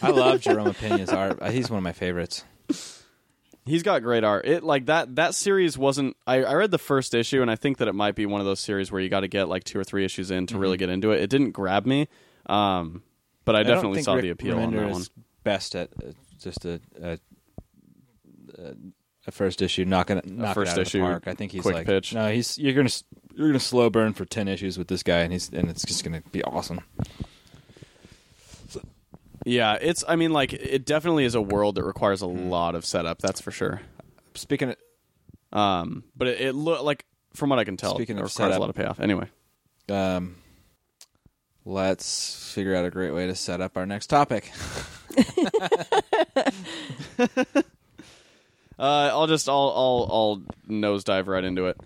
I love Jerome Pena's art. He's one of my favorites. He's got great art. It like that series wasn't I read the first issue, and I think that it might be one of those series where you got to get like 2 or 3 issues in to really get into it. It didn't grab me. But I definitely saw the appeal on that one. Is best at just a first issue knocking it out of the park. I think he's quick like pitch. No, he's you're gonna slow burn for 10 issues with this guy, and it's just gonna be awesome. Yeah, it definitely is a world that requires a lot of setup. That's for sure. Speaking of, but it look like from what I can tell, it requires a lot of payoff. Anyway, let's figure out a great way to set up our next topic. I'll nosedive right into it.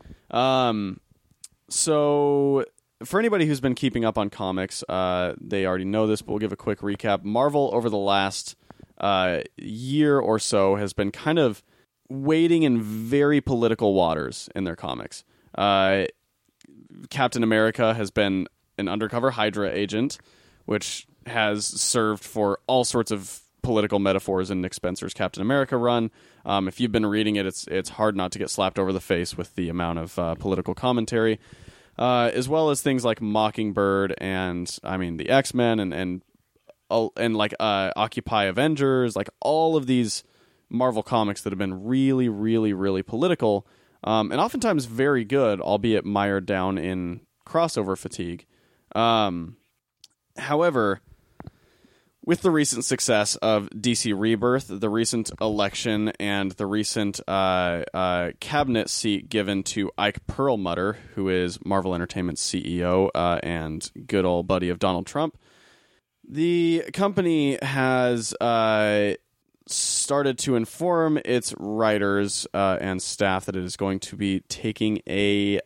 So for anybody who's been keeping up on comics, they already know this, but we'll give a quick recap. Marvel over the last year or so has been kind of wading in very political waters in their comics. Captain America has been an undercover Hydra agent, which has served for all sorts of political metaphors in Nick Spencer's Captain America run. If you've been reading it, it's hard not to get slapped over the face with the amount of political commentary, as well as things like Mockingbird and, I mean, the X-Men and like Occupy Avengers, like all of these Marvel comics that have been really, really, really political, and oftentimes very good, albeit mired down in crossover fatigue. However, with the recent success of DC Rebirth, the recent election, and the recent cabinet seat given to Ike Perlmutter, who is Marvel Entertainment's CEO and good old buddy of Donald Trump, the company has started to inform its writers and staff that it is going to be taking a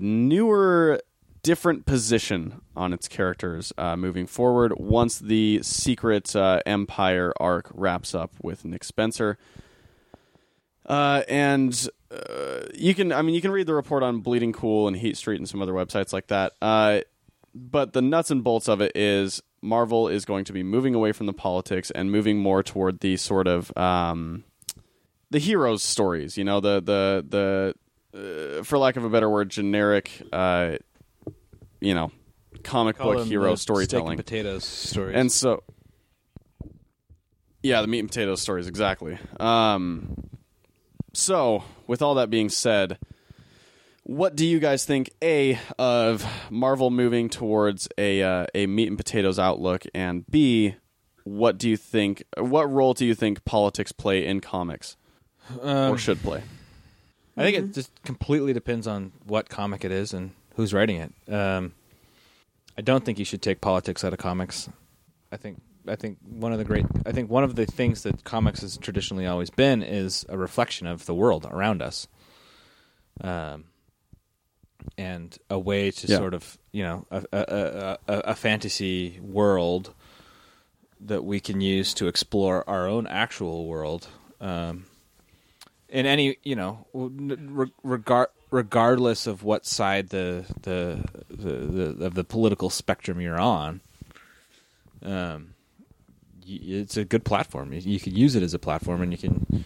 newer, different position on its characters moving forward once the Secret Empire arc wraps up with Nick Spencer. You can read the report on Bleeding Cool and Heat Street and some other websites like that. But the nuts and bolts of it is Marvel is going to be moving away from the politics and moving more toward the sort of the heroes stories, you know, the for lack of a better word, generic comic book hero storytelling. Steak and potatoes stories. And so, yeah, the meat and potatoes stories, exactly. So, with all that being said, what do you guys think, A, of Marvel moving towards a meat and potatoes outlook, and B, what role do you think politics play in comics, or should play? I think it just completely depends on what comic it is and who's writing it. I don't think you should take politics out of comics. I think one of the things that comics has traditionally always been is a reflection of the world around us, and a way to sort of, a fantasy world that we can use to explore our own actual world. In any, regardless of what side of the political spectrum you're on, it's a good platform. You can use it as a platform, and you can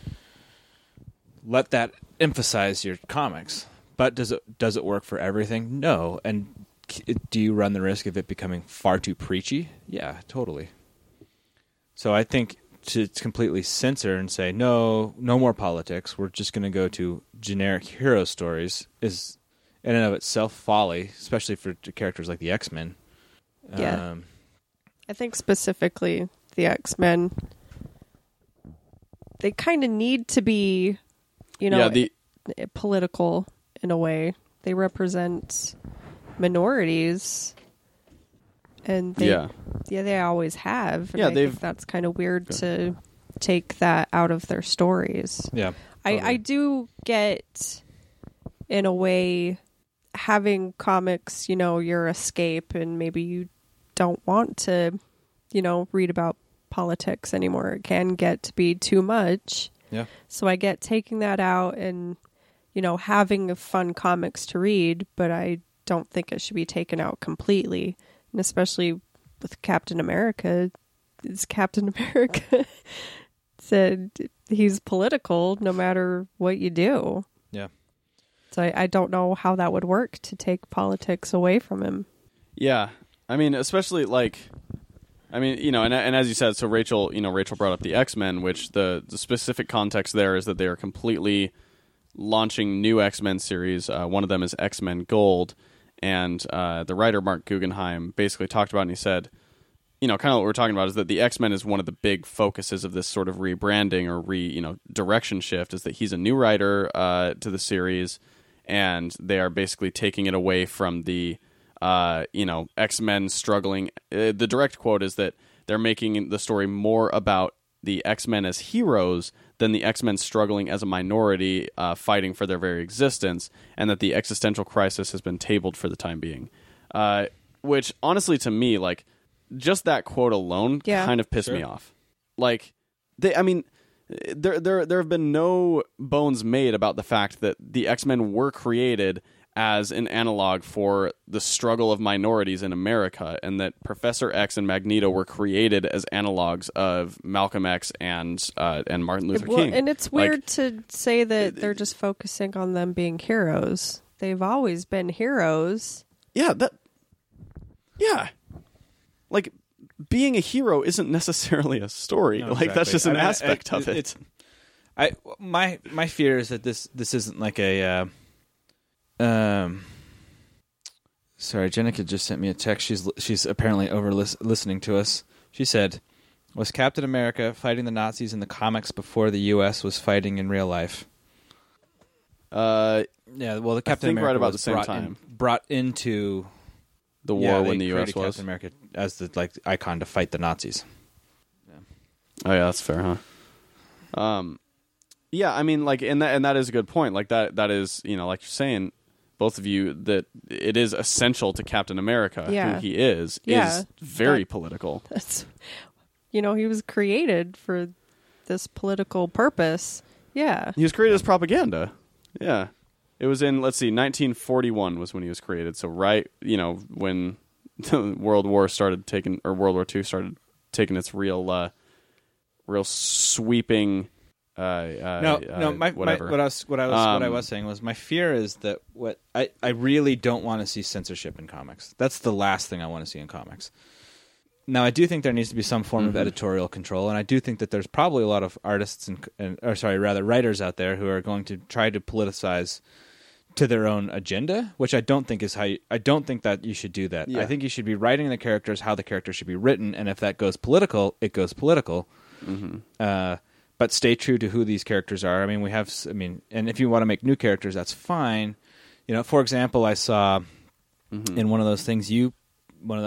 let that emphasize your comics. But does it work for everything? No. And do you run the risk of it becoming far too preachy? Yeah, totally. So I think to completely censor and say, no more politics, we're just going to go to generic hero stories, is in and of itself folly, especially for characters like the X-Men. Yeah. I think specifically the X-Men, they kind of need to be, political in a way. They represent minorities. And they always have. And I think that's kind of weird to take that out of their stories. Yeah, I do get, in a way, having comics, your escape, and maybe you don't want to, read about politics anymore. It can get to be too much. Yeah. So I get taking that out and, having fun comics to read, but I don't think it should be taken out completely. And especially with Captain America, it's Captain America. Said he's political no matter what you do. Yeah. So I don't know how that would work to take politics away from him. Yeah. I mean, especially and as you said, so Rachel brought up the X-Men, which the specific context there is that they are completely launching new X-Men series. One of them is X-Men Gold. And the writer, Mark Guggenheim, basically talked about, and he said, kind of what we're talking about is that the X-Men is one of the big focuses of this sort of rebranding or direction shift, is that he's a new writer to the series, and they are basically taking it away from the X-Men struggling. The direct quote is that they're making the story more about the X-Men as heroes than the X-Men struggling as a minority, fighting for their very existence, and that the existential crisis has been tabled for the time being. Which, honestly, to me, like, just that quote alone kind of pissed me off. Like, there have been no bones made about the fact that the X-Men were created as an analog for the struggle of minorities in America, and that Professor X and Magneto were created as analogs of Malcolm X and Martin Luther King. And it's weird to say that they're just focusing on them being heroes. They've always been heroes. Like, being a hero isn't necessarily a story. No, exactly. That's just an aspect of it. My fear is that this isn't like a. Sorry, Jenica just sent me a text. She's apparently over listening to us. She said, "Was Captain America fighting the Nazis in the comics before the U.S. was fighting in real life?" Yeah. Well, the Captain America right about was the same time brought into the war when the U.S. was Captain America as the icon to fight the Nazis. Yeah. Oh yeah, that's fair, huh? Yeah, I mean, and that is a good point. Like that is, like you're saying, both of you, that it is essential to Captain America, who he is very political. That's, he was created for this political purpose. Yeah. He was created as propaganda. Yeah. It was in, 1941 was when he was created. So right, when World War II started taking its real sweeping... What I was saying was my fear is that I really don't want to see censorship in comics. That's the last thing I want to see in comics. Now, I do think there needs to be some form of editorial control, and I do think that there's probably a lot of artists and writers out there who are going to try to politicize to their own agenda, which I don't think is how I don't think that you should do that. Yeah. I think you should be writing the characters how the characters should be written, and if that goes political, it goes political. Mm-hmm. But stay true to who these characters are. And if you want to make new characters, that's fine. For example, I saw in one of the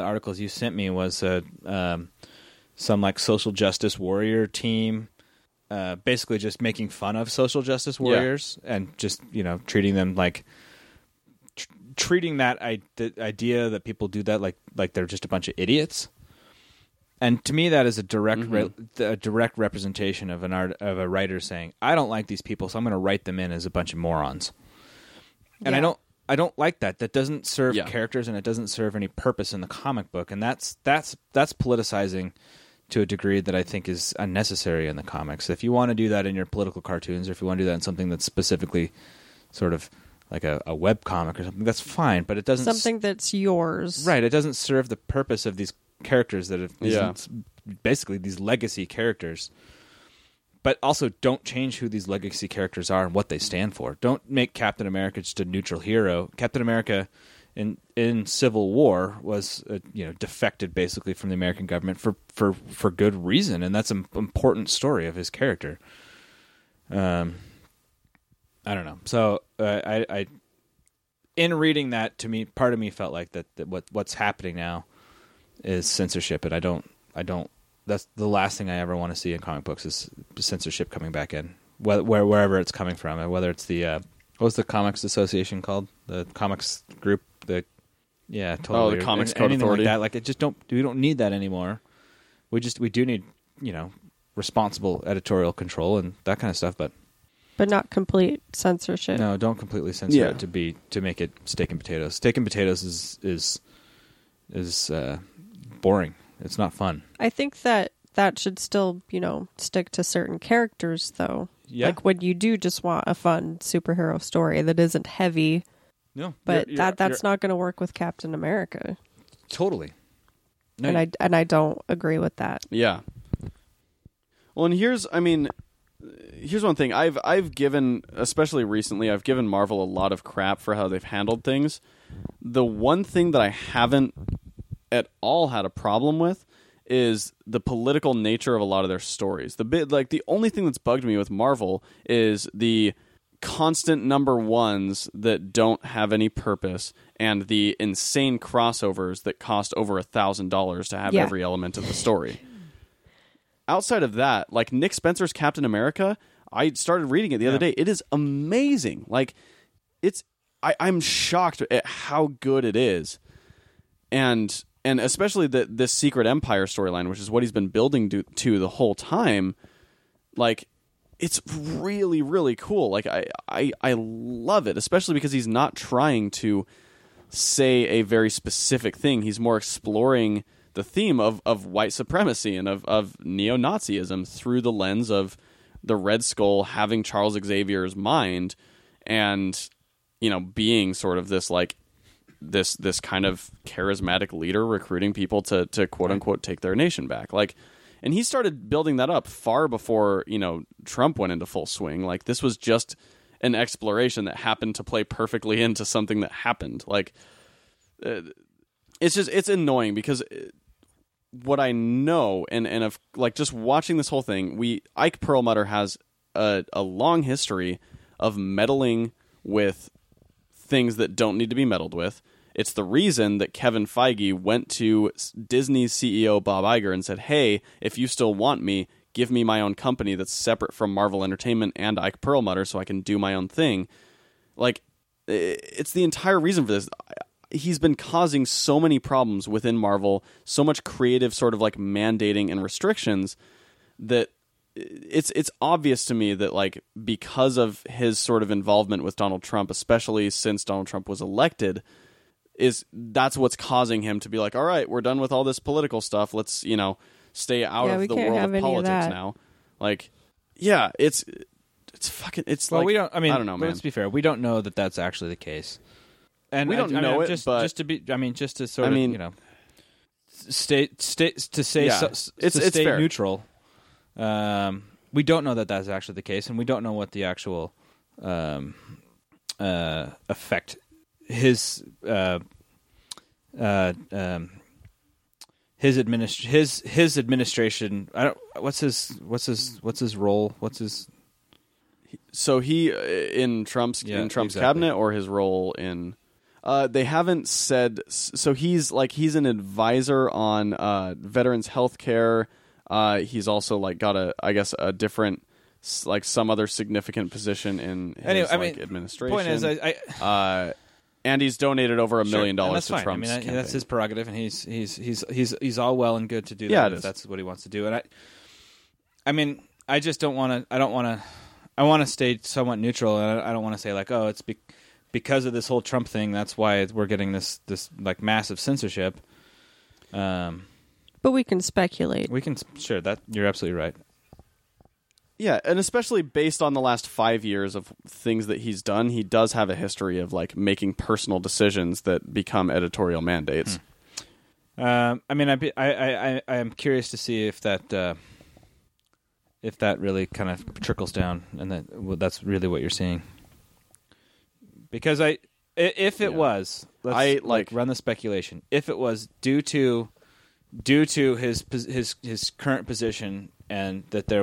articles you sent me was some social justice warrior team, basically just making fun of social justice warriors and just treating them like treating that idea that people do that like they're just a bunch of idiots. And to me, that is a direct direct representation of a writer saying, "I don't like these people, so I'm going to write them in as a bunch of morons." And I don't like that. That doesn't serve characters, and it doesn't serve any purpose in the comic book. And that's politicizing to a degree that I think is unnecessary in the comics. If you want to do that in your political cartoons, or if you want to do that in something that's specifically sort of like a web comic or something, that's fine. But it doesn't something that's yours, right? It doesn't serve the purpose of these characters that have basically these legacy characters, but also don't change who these legacy characters are and what they stand for. Don't make Captain America just a neutral hero. Captain America in Civil War was defected basically from the American government for good reason, and that's an important story of his character. I don't know. So I in reading that, to me, part of me felt like that what's happening now is censorship, and I don't. That's the last thing I ever want to see in comic books is censorship coming back in, wherever it's coming from, and whether it's the what was the Comics Association called, the comics group, the Comics Code Authority. Like that, like, it just we don't need that anymore. We do need responsible editorial control and that kind of stuff, but not complete censorship. No, don't completely censor it to make it steak and potatoes. Steak and potatoes is boring. It's not fun. I think that should still, stick to certain characters, though. Yeah. Like, when you do just want a fun superhero story that isn't heavy. No. But that's not going to work with Captain America. Totally. No, and I don't agree with that. Yeah. Well, and here's one thing I've given, especially recently, I've given Marvel a lot of crap for how they've handled things. The one thing that I haven't at all had a problem with is the political nature of a lot of their stories. The only thing that's bugged me with Marvel is the constant number ones that don't have any purpose, and the insane crossovers that cost over $1,000 to have every element of the story. outside of that, like Nick Spencer's Captain America, I started reading it the other day. It is amazing. Like, it's I'm shocked at how good it is. And especially this Secret Empire storyline, which is what he's been building to the whole time. Like, it's really, really cool. Like, I love it, especially because he's not trying to say a very specific thing. He's more exploring the theme of white supremacy and of neo-Nazism through the lens of the Red Skull having Charles Xavier's mind and, you know, being sort of this, like, this kind of charismatic leader recruiting people to quote unquote take their nation back. Like, and he started building that up far before, you know, Trump went into full swing. Like, this was just an exploration that happened to play perfectly into something that happened. Like, it's annoying because what I know and of, like, just watching this whole thing, Ike Perlmutter has a long history of meddling with things that don't need to be meddled with. It's the reason that Kevin Feige went to Disney's CEO Bob Iger and said, hey, if you still want me, give me my own company that's separate from Marvel Entertainment and Ike Perlmutter so I can do my own thing. Like, it's the entire reason for this. He's been causing so many problems within Marvel, so much creative sort of like mandating and restrictions that it's obvious to me that, like, because of his sort of involvement with Donald Trump, especially since Donald Trump was elected, that's what's causing him to be like, all right, we're done with all this political stuff. Let's, you know, stay out of the world of politics now. Like, yeah, it's fucking, it's well, like, we don't, I mean, I don't know, man. Let's be fair. We don't know that that's actually the case. And we don't know it, but just to be, I mean, just to sort of, you know, stay fair. Neutral. We don't know that that's actually the case, and we don't know what the actual effect his administration. I don't. What's his role? What's his? So he in Trump's cabinet, or his role in. They haven't said. So he's an advisor on veterans' health care. He's also, like, got I guess a different, like, some other significant position in his administration. Point is, and he's donated over $1 million to Trump's campaign. That's his prerogative, and he's all well and good to do that. Yeah, if that's what he wants to do. And I just don't want to. I want to stay somewhat neutral, and I don't want to say, like, oh, it's because of this whole Trump thing. That's why we're getting this like massive censorship. But we can speculate. Sure, that you're absolutely right. Yeah, and especially based on the last 5 years of things that he's done, he does have a history of, like, making personal decisions that become editorial mandates. I am curious to see if that really kind of trickles down, and that's really what you're seeing. Because let's run the speculation. If it was due to his current position, and that they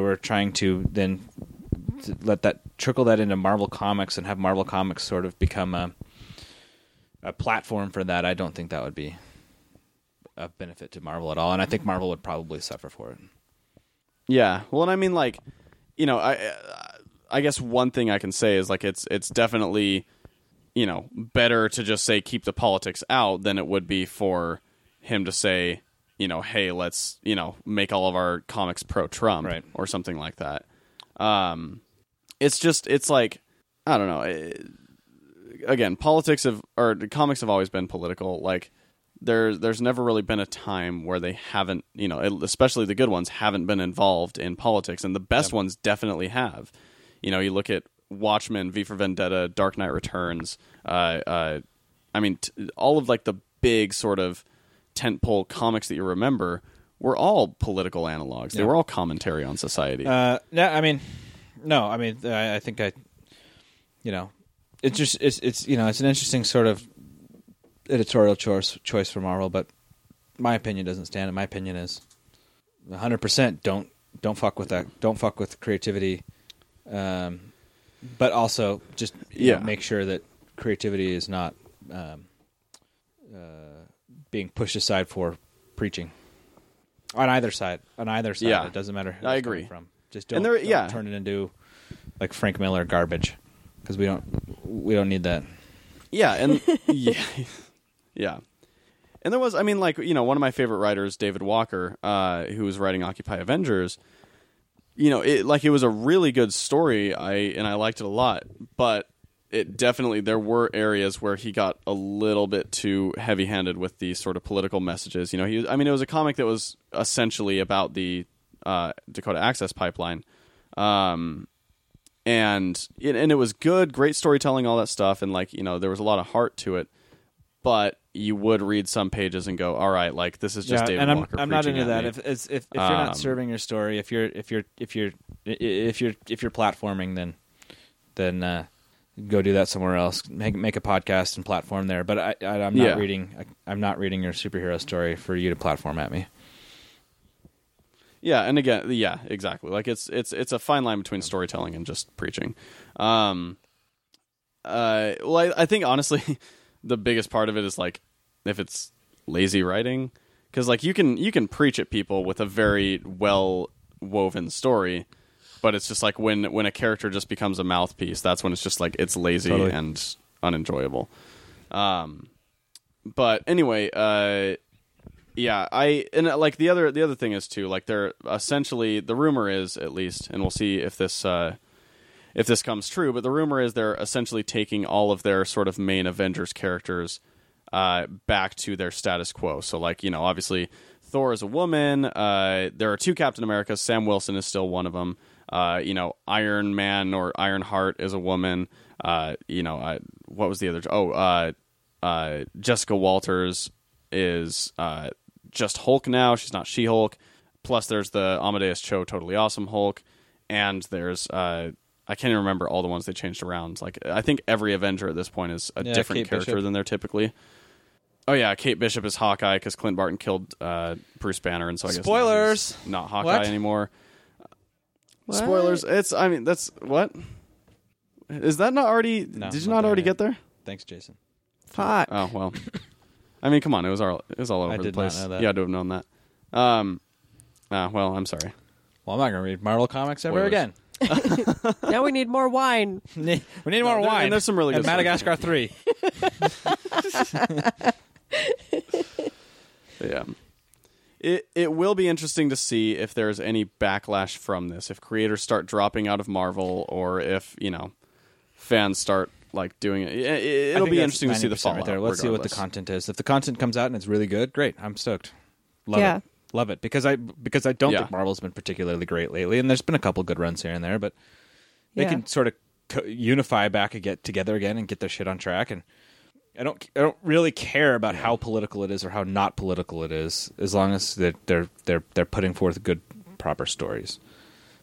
were trying to then let that trickle that into Marvel Comics and have Marvel Comics sort of become a platform for that, I don't think that would be a benefit to Marvel at all, and I think Marvel would probably suffer for it. Yeah, well, and I mean, like, you know, I guess one thing I can say is, like, it's definitely, you know, better to just say keep the politics out than it would be for him to say, you know, hey, let's, you know, make all of our comics pro-Trump, right, or something like that. It's just, it's like, I don't know. Again, comics have always been political. Like, there's never really been a time where they haven't, you know, especially the good ones haven't been involved in politics, and the best ones definitely have. You know, you look at Watchmen, V for Vendetta, Dark Knight Returns. All of, like, the big sort of tentpole comics that you remember were all political analogs. They were all commentary on society. I think I, you know, it's just it's you know, it's an interesting sort of editorial choice for Marvel, but my opinion doesn't stand. And my opinion is 100% don't fuck with that. Don't fuck with creativity, but also just know, make sure that creativity is not. Being pushed aside for preaching. On either side. Yeah. It doesn't matter who I agree. From. Just don't yeah. turn it into like Frank Miller garbage because we don't need that. Yeah, and yeah. And there was, I mean, like, you know, one of my favorite writers, David Walker, who was writing Occupy Avengers, you know, it was a really good story, and I liked it a lot, but it definitely, there were areas where he got a little bit too heavy-handed with the sort of political messages. You know, it was a comic that was essentially about the Dakota Access Pipeline, and it was good, great storytelling, all that stuff, and, like, you know, there was a lot of heart to it, but you would read some pages and go, all right, like, this is just David Walker. I'm not into that. If you're not serving your story, if you're platforming, then go do that somewhere else. Make a podcast and platform there. But I'm not reading your superhero story for you to platform at me. Yeah, and again, yeah, exactly. Like it's a fine line between storytelling and just preaching. I think honestly. The biggest part of it is, like, if it's lazy writing, because, like, you can preach at people with a very well woven story, but it's just like when a character just becomes a mouthpiece, that's when it's just like it's lazy totally. And unenjoyable. But anyway, like the other thing is too, like, they're essentially, the rumor is at least, and we'll see if this. If this comes true, but the rumor is they're essentially taking all of their sort of main Avengers characters back to their status quo. So, like, you know, obviously Thor is a woman. There are two Captain Americas. Sam Wilson is still one of them. You know, Iron Man or Ironheart is a woman. You know, what was the other? Jessica Walters is just Hulk now. She's not She-Hulk. Plus, there's the Amadeus Cho Totally Awesome Hulk. And there's... I can't even remember all the ones they changed around. Like, I think every Avenger at this point is a different Kate character Bishop. Than they're typically. Oh yeah, Kate Bishop is Hawkeye because Clint Barton killed Bruce Banner, and so I guess spoilers not Hawkeye what? Anymore. What? Spoilers. It's. I mean, that's what is that not already? No, did you not already yet. Get there? Thanks, Jason. Fuck. Oh well. I mean, come on. It was all over the place. Not know that. You had to have known that. Well, I'm sorry. Well, I'm not gonna read Marvel comics ever spoilers. Again. Now we need more wine. We need more wine. And there's some really good stuff. Madagascar 3. Yeah. It will be interesting to see if there's any backlash from this. If creators start dropping out of Marvel, or if, you know, fans start like doing it. It'll be interesting to see the fallout. Right there. Let's see what the content is. If the content comes out and it's really good, great. I'm stoked. Love it. Love it because I don't think Marvel's been particularly great lately, and there's been a couple good runs here and there, but they can sort of unify back and get together again and get their shit on track. And I don't really care about how political it is or how not political it is, as long as they're putting forth good proper stories.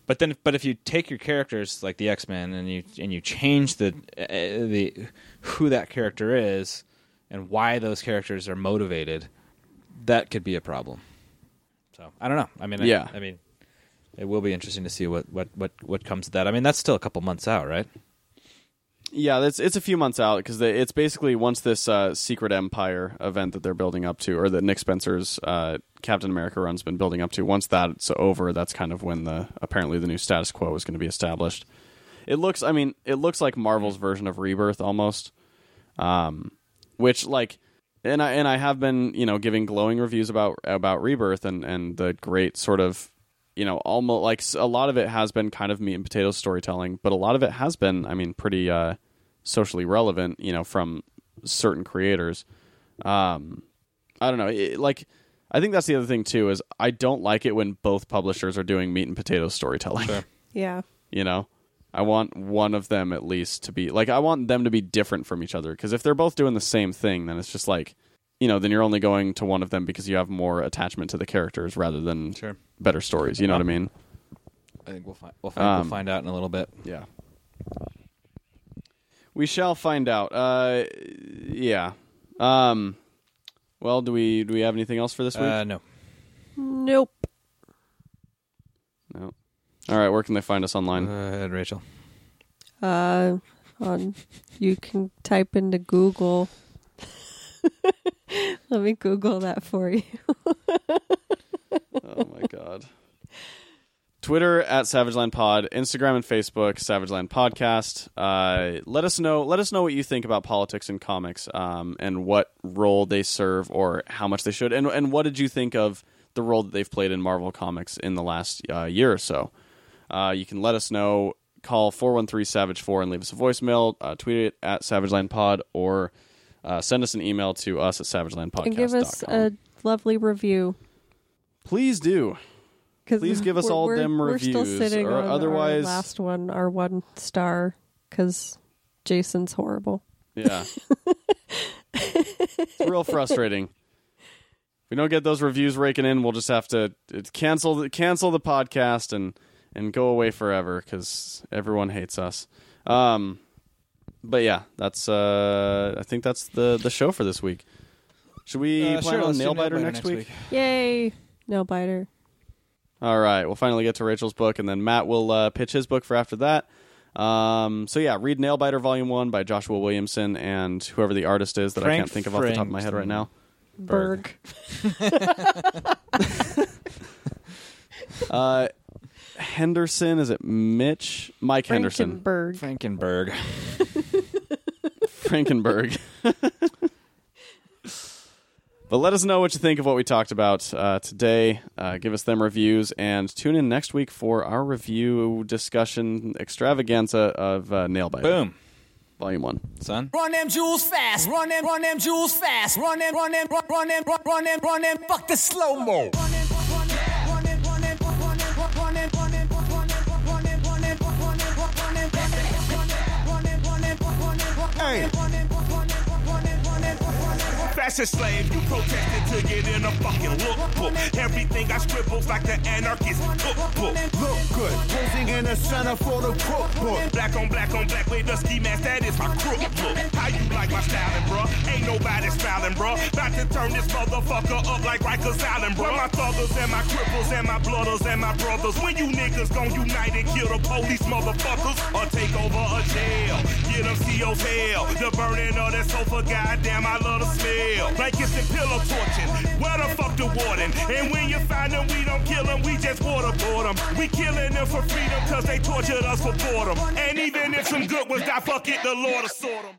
But if you take your characters like the X-Men and you change the who that character is and why those characters are motivated, that could be a problem. So I don't know. I mean, I mean, it will be interesting to see what comes of that. I mean, that's still a couple months out, right? Yeah, it's a few months out because it's basically once this Secret Empire event that they're building up to, or that Nick Spencer's Captain America run's been building up to. Once that's over, that's kind of when apparently the new status quo is going to be established. It looks like Marvel's version of Rebirth almost, which like. And I have been, you know, giving glowing reviews about Rebirth and the great sort of, you know, almost like a lot of it has been kind of meat and potatoes storytelling, but a lot of it has been, I mean, pretty socially relevant, you know, from certain creators. I don't know. I think that's the other thing, too, is I don't like it when both publishers are doing meat and potatoes storytelling. Sure. Yeah. You know? I want one of them at least to be like, I want them to be different from each other. Because if they're both doing the same thing, then it's just like, you know, then you're only going to one of them because you have more attachment to the characters rather than better stories. You know what I mean? I think we'll find out in a little bit. Yeah. We shall find out. Yeah. Well, do we have anything else for this week? No. Nope. No. All right, where can they find us online? Rachel. You can type into Google. Let me Google that for you. Oh, Twitter at SavageLandPod, Instagram and Facebook, SavageLand Podcast. Let us know what you think about politics in comics, and what role they serve or how much they should. And what did you think of the role that they've played in Marvel Comics in the last year or so? You can let us know. Call 413-SAVAGE4 and leave us a voicemail. Tweet it at SavageLandPod, or send us an email to us at SavageLandPodcast.com. And give us a lovely review. Please do. Please give us all them reviews. We're still sitting or on otherwise... our last one, our one star, because Jason's horrible. Yeah. It's real frustrating. If we don't get those reviews raking in, we'll just have to cancel the podcast and go away forever, because everyone hates us. But yeah, that's I think that's the show for this week. Should we plan on Nailbiter next week? Yay, Nailbiter. All right, we'll finally get to Rachel's book, and then Matt will pitch his book for after that. So yeah, read Nailbiter Volume 1 by Joshua Williamson and whoever the artist is that Frank I can't think of off the top of my head right now. Berg. Henderson, is it Mitch? Mike Henderson. Frankenberg. But let us know what you think of what we talked about today. Give us them reviews, and tune in next week for our review discussion extravaganza of Nailbiter. Boom. Volume 1. Son. Run them jewels fast. Run them jewels fast. Run them. Fuck the slow-mo. Hey. Fascist slaves, you protested to get in a fucking lookbook. Everything I scribbles like the anarchist cookbook. Look good, posing in the center for the cookbook. Black on black, with a ski mask, that is my crook look. How you like my styling, bruh? Ain't nobody styling, bruh. About to turn this motherfucker up like Rikers Island, bruh. My thuggers and my cripples and my blooders and my brothers. When you niggas gon' unite and kill the police, motherfuckers, or take over a jail. Get them CO's hell. The burning of that sofa, goddamn, I love the smell. Blankets and pillow torching. Where the fuck the warden? And when you find them, we don't kill them, we just waterboard them. We killing them for freedom, cause they tortured us for boredom. And even if some good ones die, fuck it, the Lord will sort them.